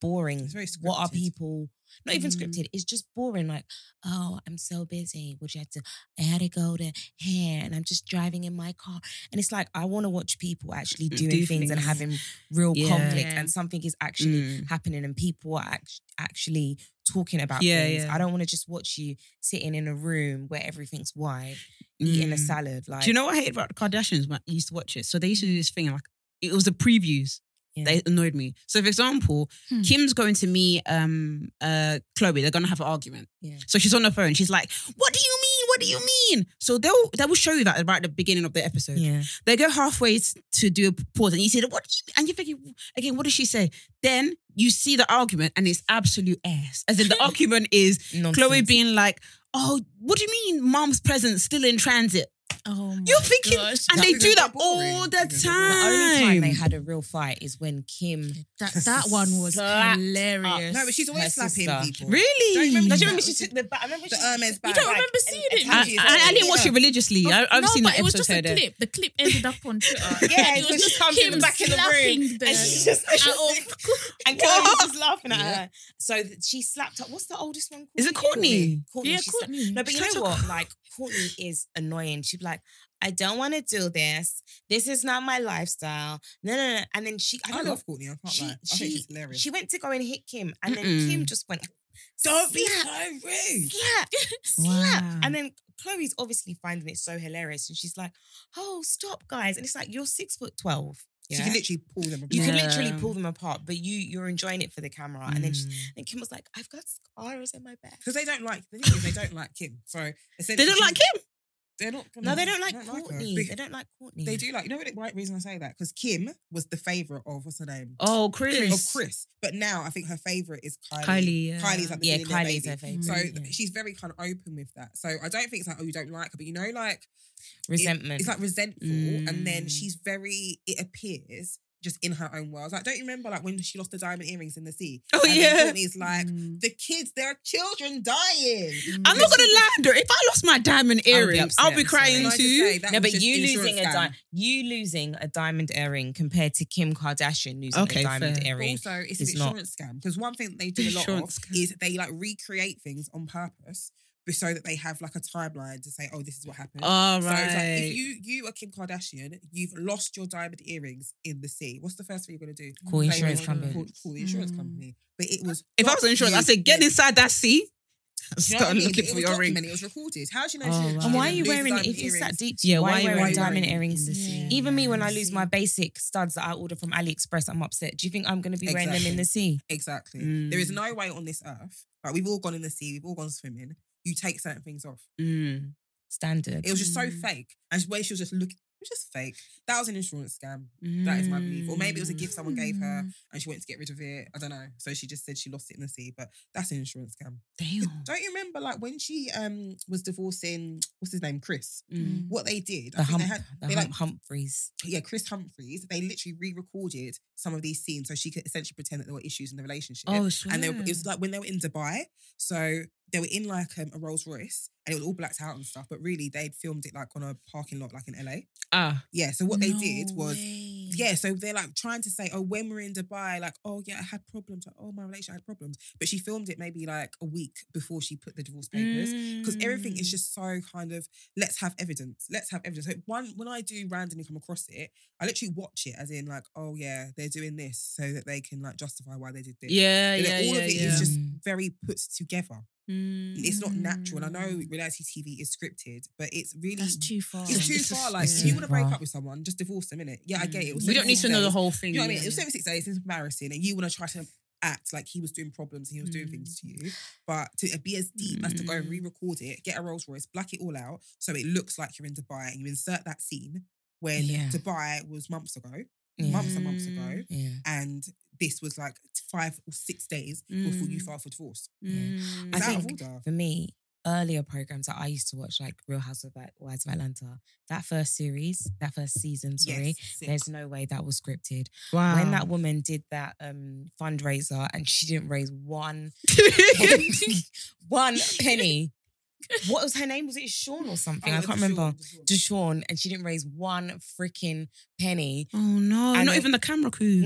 boring. It's very scripted. What are people? Not even scripted. It's just boring. Like, oh, I'm so busy. I had to go to here, and I'm just driving in my car. And it's like, I want to watch people actually doing things and having real conflict, and something is actually happening, and people are actually talking about things. I don't want to just watch you sitting in a room where everything's white, eating a salad. Like, do you know what I hated about the Kardashians when I used to watch it? So they used to do this thing, like, it was the previews. Yeah. They annoyed me. So, for example, Kim's going to meet Chloe. They're going to have an argument. Yeah. So she's on the phone. She's like, "What do you mean? What do you mean?" So they will show you that right at the beginning of the episode. Yeah. They go halfway to do a pause, and you see what? And you're thinking, again, what does she say? Then you see the argument, and it's absolute ass. As in, the argument is Chloe being like, "Oh, what do you mean? Mom's present still in transit." Oh, you're thinking, gosh. And they do that all the time. The only time they had a real fight is when Kim. That one was hilarious. No, but she's always slapping people. Really? Do you remember she took the? I remember the Hermes bag. You don't remember seeing it? I didn't watch it religiously. I've seen that episode. It was just a clip. The clip ended up on Twitter. Yeah, it was just Kim back in the room, and she's just and Chloe's just laughing at her. So she slapped her. What's the oldest one? Is it Courtney? Yeah, Courtney. No, but you know what? Like, Courtney is annoying. She'd be like, I don't want to do this. This is not my lifestyle. No. And then I love Courtney. I can't lie. I think she's hilarious. She went to go and hit Kim, and then Kim just went, "Don't be so rude." Slap. Wow. And then Chloe's obviously finding it so hilarious, and she's like, "Oh, stop, guys!" And it's like, you're 6'12". Yeah. So you can literally pull them apart. But you're enjoying it for the camera. And then Kim was like, "I've got scars in my back." Because they don't like Kim. So they don't like Kim. They're not. They don't like Courtney. They don't like Courtney. They do like. You know what? The right reason I say that, because Kim was the favorite of what's her name? Oh, Chris. But now I think her favorite is Kylie. Kylie's like the Kylie's her favorite. So she's very kind of open with that. So I don't think it's like, oh, you don't like her, but you know, like resentment. It's like resentful, and then she's very. It appears. Just in her own world. Like, don't you remember like when she lost the diamond earrings in the sea? Oh, and yeah. And it's like, the kids, there are children dying. I'm not going to lie, though. If I lost my diamond earrings, I'll be crying too. No, but you losing a diamond earring compared to Kim Kardashian losing a diamond earring. Also, it's an insurance scam. Because one thing they do a lot of is they like recreate things on purpose, so that they have like a timeline to say, oh, this is what happened. All right. So it's like, if you are Kim Kardashian, you've lost your diamond earrings in the sea. What's the first thing you're going to do? Call the insurance company. But it was... If I was an insurance, I'd say, get inside that sea. Start looking for your ring. It was recorded. How do you know? And why are you wearing it if it's that deep? Yeah, why are you wearing diamond earrings? Even me, when I lose my basic studs that I order from AliExpress, I'm upset. Do you think I'm going to be wearing them in the sea? Exactly. There is no way on this earth. Like, we've all gone in the sea. We've all gone swimming. You take certain things off. Standard. It was just so fake. And the way she was just looking, it was just fake. That was an insurance scam. That is my belief. Or maybe it was a gift someone gave her and she went to get rid of it. I don't know. So she just said she lost it in the sea. But that's an insurance scam. Damn. Don't you remember like when she was divorcing, what's his name, Chris? What they did. Humphreys. Yeah, Chris Humphreys. They literally re-recorded some of these scenes so she could essentially pretend that there were issues in the relationship. Oh, sure. And it was like when they were in Dubai. So... They were in like a Rolls Royce and it was all blacked out and stuff, but really they'd filmed it like on a parking lot like in LA. Yeah, so what they did was Yeah, so they're like trying to say, oh, when we're in Dubai, like, oh yeah, I had problems. Like, oh, my relationship had problems. But she filmed it maybe like a week before she put the divorce papers, because everything is just so kind of, let's have evidence. Let's have evidence. So when I do randomly come across it, I literally watch it as in like, oh yeah, they're doing this so that they can like justify why they did this. Yeah, and yeah, all of it is just very put together. It's not natural. And I know reality TV is scripted, but it's really, that's too far. It's too far. Like, if you want to break up with someone, just divorce them, innit? Yeah, I get it. We don't need to know the whole thing. You know what I mean? It was 76 days, it's embarrassing. And you want to try to act like he was doing problems and he was doing things to you. But to be as deep as to go and re-record it, get a Rolls Royce, black it all out so it looks like you're in Dubai, and you insert that scene when Dubai was months ago, months and months ago, and this was like 5 or 6 days before you filed for divorce. I think for me, earlier programs that I used to watch, like Real Housewives of Atlanta, that first season, sorry, yes, there's no way that was scripted. Wow. When that woman did that fundraiser and she didn't raise one penny. What was her name? Was it Sean or something? I can't remember. DeShawn. And she didn't raise one freaking penny. Oh no. And not even the camera crew.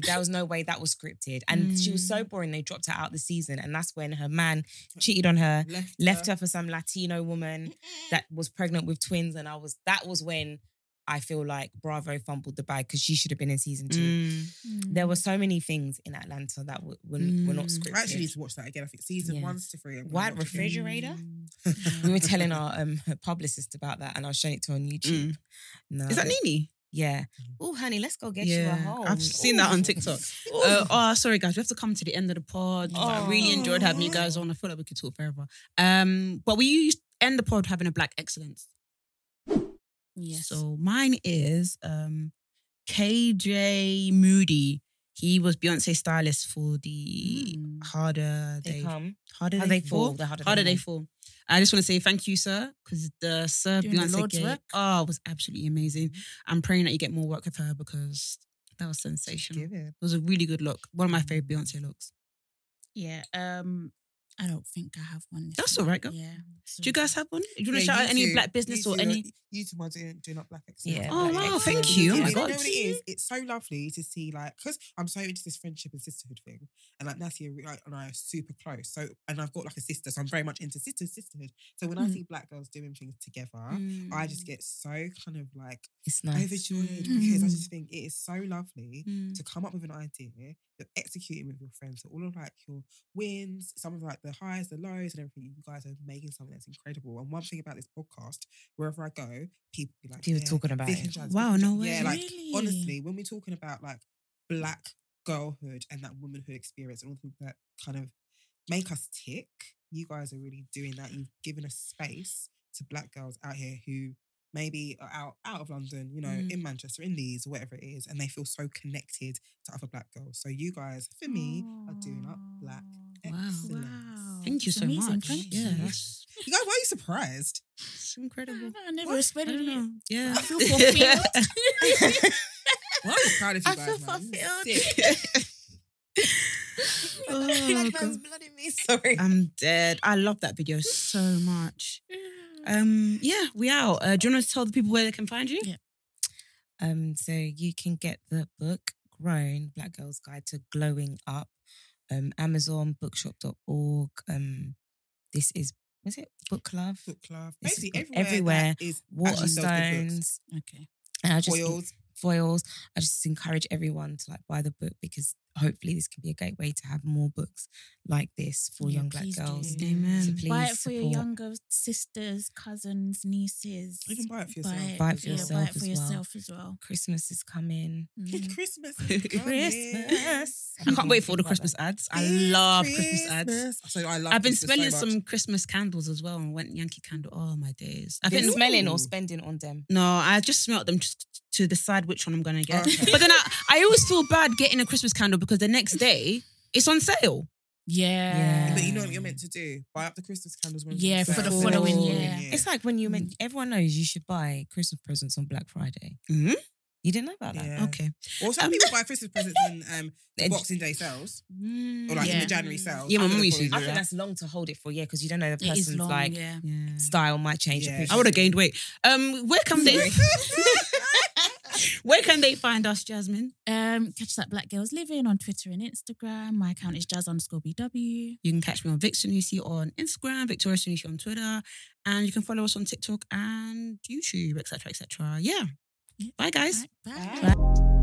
There was no way that was scripted. And she was so boring, they dropped her out the season. And that's when her man cheated on her, left her for some Latino woman that was pregnant with twins. And that was when I feel like Bravo fumbled the bag, because she should have been in season 2. There were so many things in Atlanta that were not scripted. I actually need to watch that again. I think season 1 to 3. White refrigerator. We were telling our publicist about that, and I was showing it to her on YouTube. No. Is that Nini? Yeah. Oh, honey, let's go get you a home. I've seen that on TikTok. Sorry, guys. We have to come to the end of the pod. Oh. I really enjoyed having you guys on. I feel like we could talk forever. But we used to end the pod having a black excellence. Yes. So mine is KJ Moody. He was Beyonce's stylist for the Harder They Fall. I just want to say thank you, sir, because the Sir Beyonce gig was absolutely amazing. I'm praying that you get more work with her, because that was sensational. It was a really good look. One of my favourite Beyonce looks. Yeah. I don't think I have one. That's all right, girl. Yeah. Do you guys have one? Do you want to shout out any black business or any? You two are doing up black excellence. Yeah. Oh, wow. Thank you. Oh, my God. You know what it is? It's so lovely to see, like, because I'm so into this friendship and sisterhood thing. And, like, Natalie and I are super close. So, and I've got, like, a sister. So I'm very much into sisterhood. So when I see black girls doing things together, I just get so kind of, like, it's nice. Overjoyed, because I just think it is so lovely to come up with an idea. You're executing with your friends. So all of, like, your wins, some of, like, the highs, the lows, and everything. You guys are making something that's incredible. And one thing about this podcast, wherever I go, people be like, talking about it. Wow, no way. Yeah, like, really? Honestly, when we're talking about, like, black girlhood and that womanhood experience and all things that kind of make us tick, you guys are really doing that. You've given a space to black girls out here who maybe are out of London, you know, in Manchester, in Leeds, or whatever it is, and they feel so connected to other black girls. So you guys, for me, are doing up black excellence. Wow. Thank you so much. Yeah. You guys, why are you surprised? It's incredible. I never expected it. Yeah. I feel fulfilled. Well, I'm proud of you guys, I feel fulfilled. Black man's blood in me. Sorry. I'm dead. I love that video so much. We out. Do you want to tell the people where they can find you? Yeah. So you can get the book Grown, Black Girls Guide to Glowing Up, Amazon, bookshop.org. Was it Book Club? Book Club. Basically everywhere. Waterstones. Okay. And I just foils. I just encourage everyone to like buy the book, because hopefully this can be a gateway to have more books like this for young black girls. Do. Amen. So please buy it for your younger sisters, cousins, nieces. You can buy it for yourself. Buy it for yourself as well. Christmas is coming. Christmas is coming. Christmas. I can't wait for all the Christmas ads. I love Christmas ads. I've been smelling some Christmas candles as well, and went Yankee Candle. Oh my days. I've been smelling or spending on them. No, I just smelt them just to decide which one I'm going to get. Okay. But then I always feel bad getting a Christmas candle, because the next day it's on sale. Yeah. But you know what you're meant to do? Buy up the Christmas candles when it's on sale. For the following year. It's like when you're meant, everyone knows you should buy Christmas presents on Black Friday. Mm-hmm. You didn't know about that? Yeah. Okay. Also, people buy Christmas presents in Boxing Day sales. Or like in the January sales. Yeah, my mum used to do that. I think that's long to hold it for, because you don't know the person's long, like style might change. I would have gained weight. Where can they... Where can they find us, Yasmin? Catch us at Black Girls Living on Twitter and Instagram. My account is jazz_BW. You can catch me on Victor Nusi on Instagram, Victoria Nusi on Twitter, and you can follow us on TikTok and YouTube, etc., etc. Yeah. Bye, guys. Bye. Bye. Bye.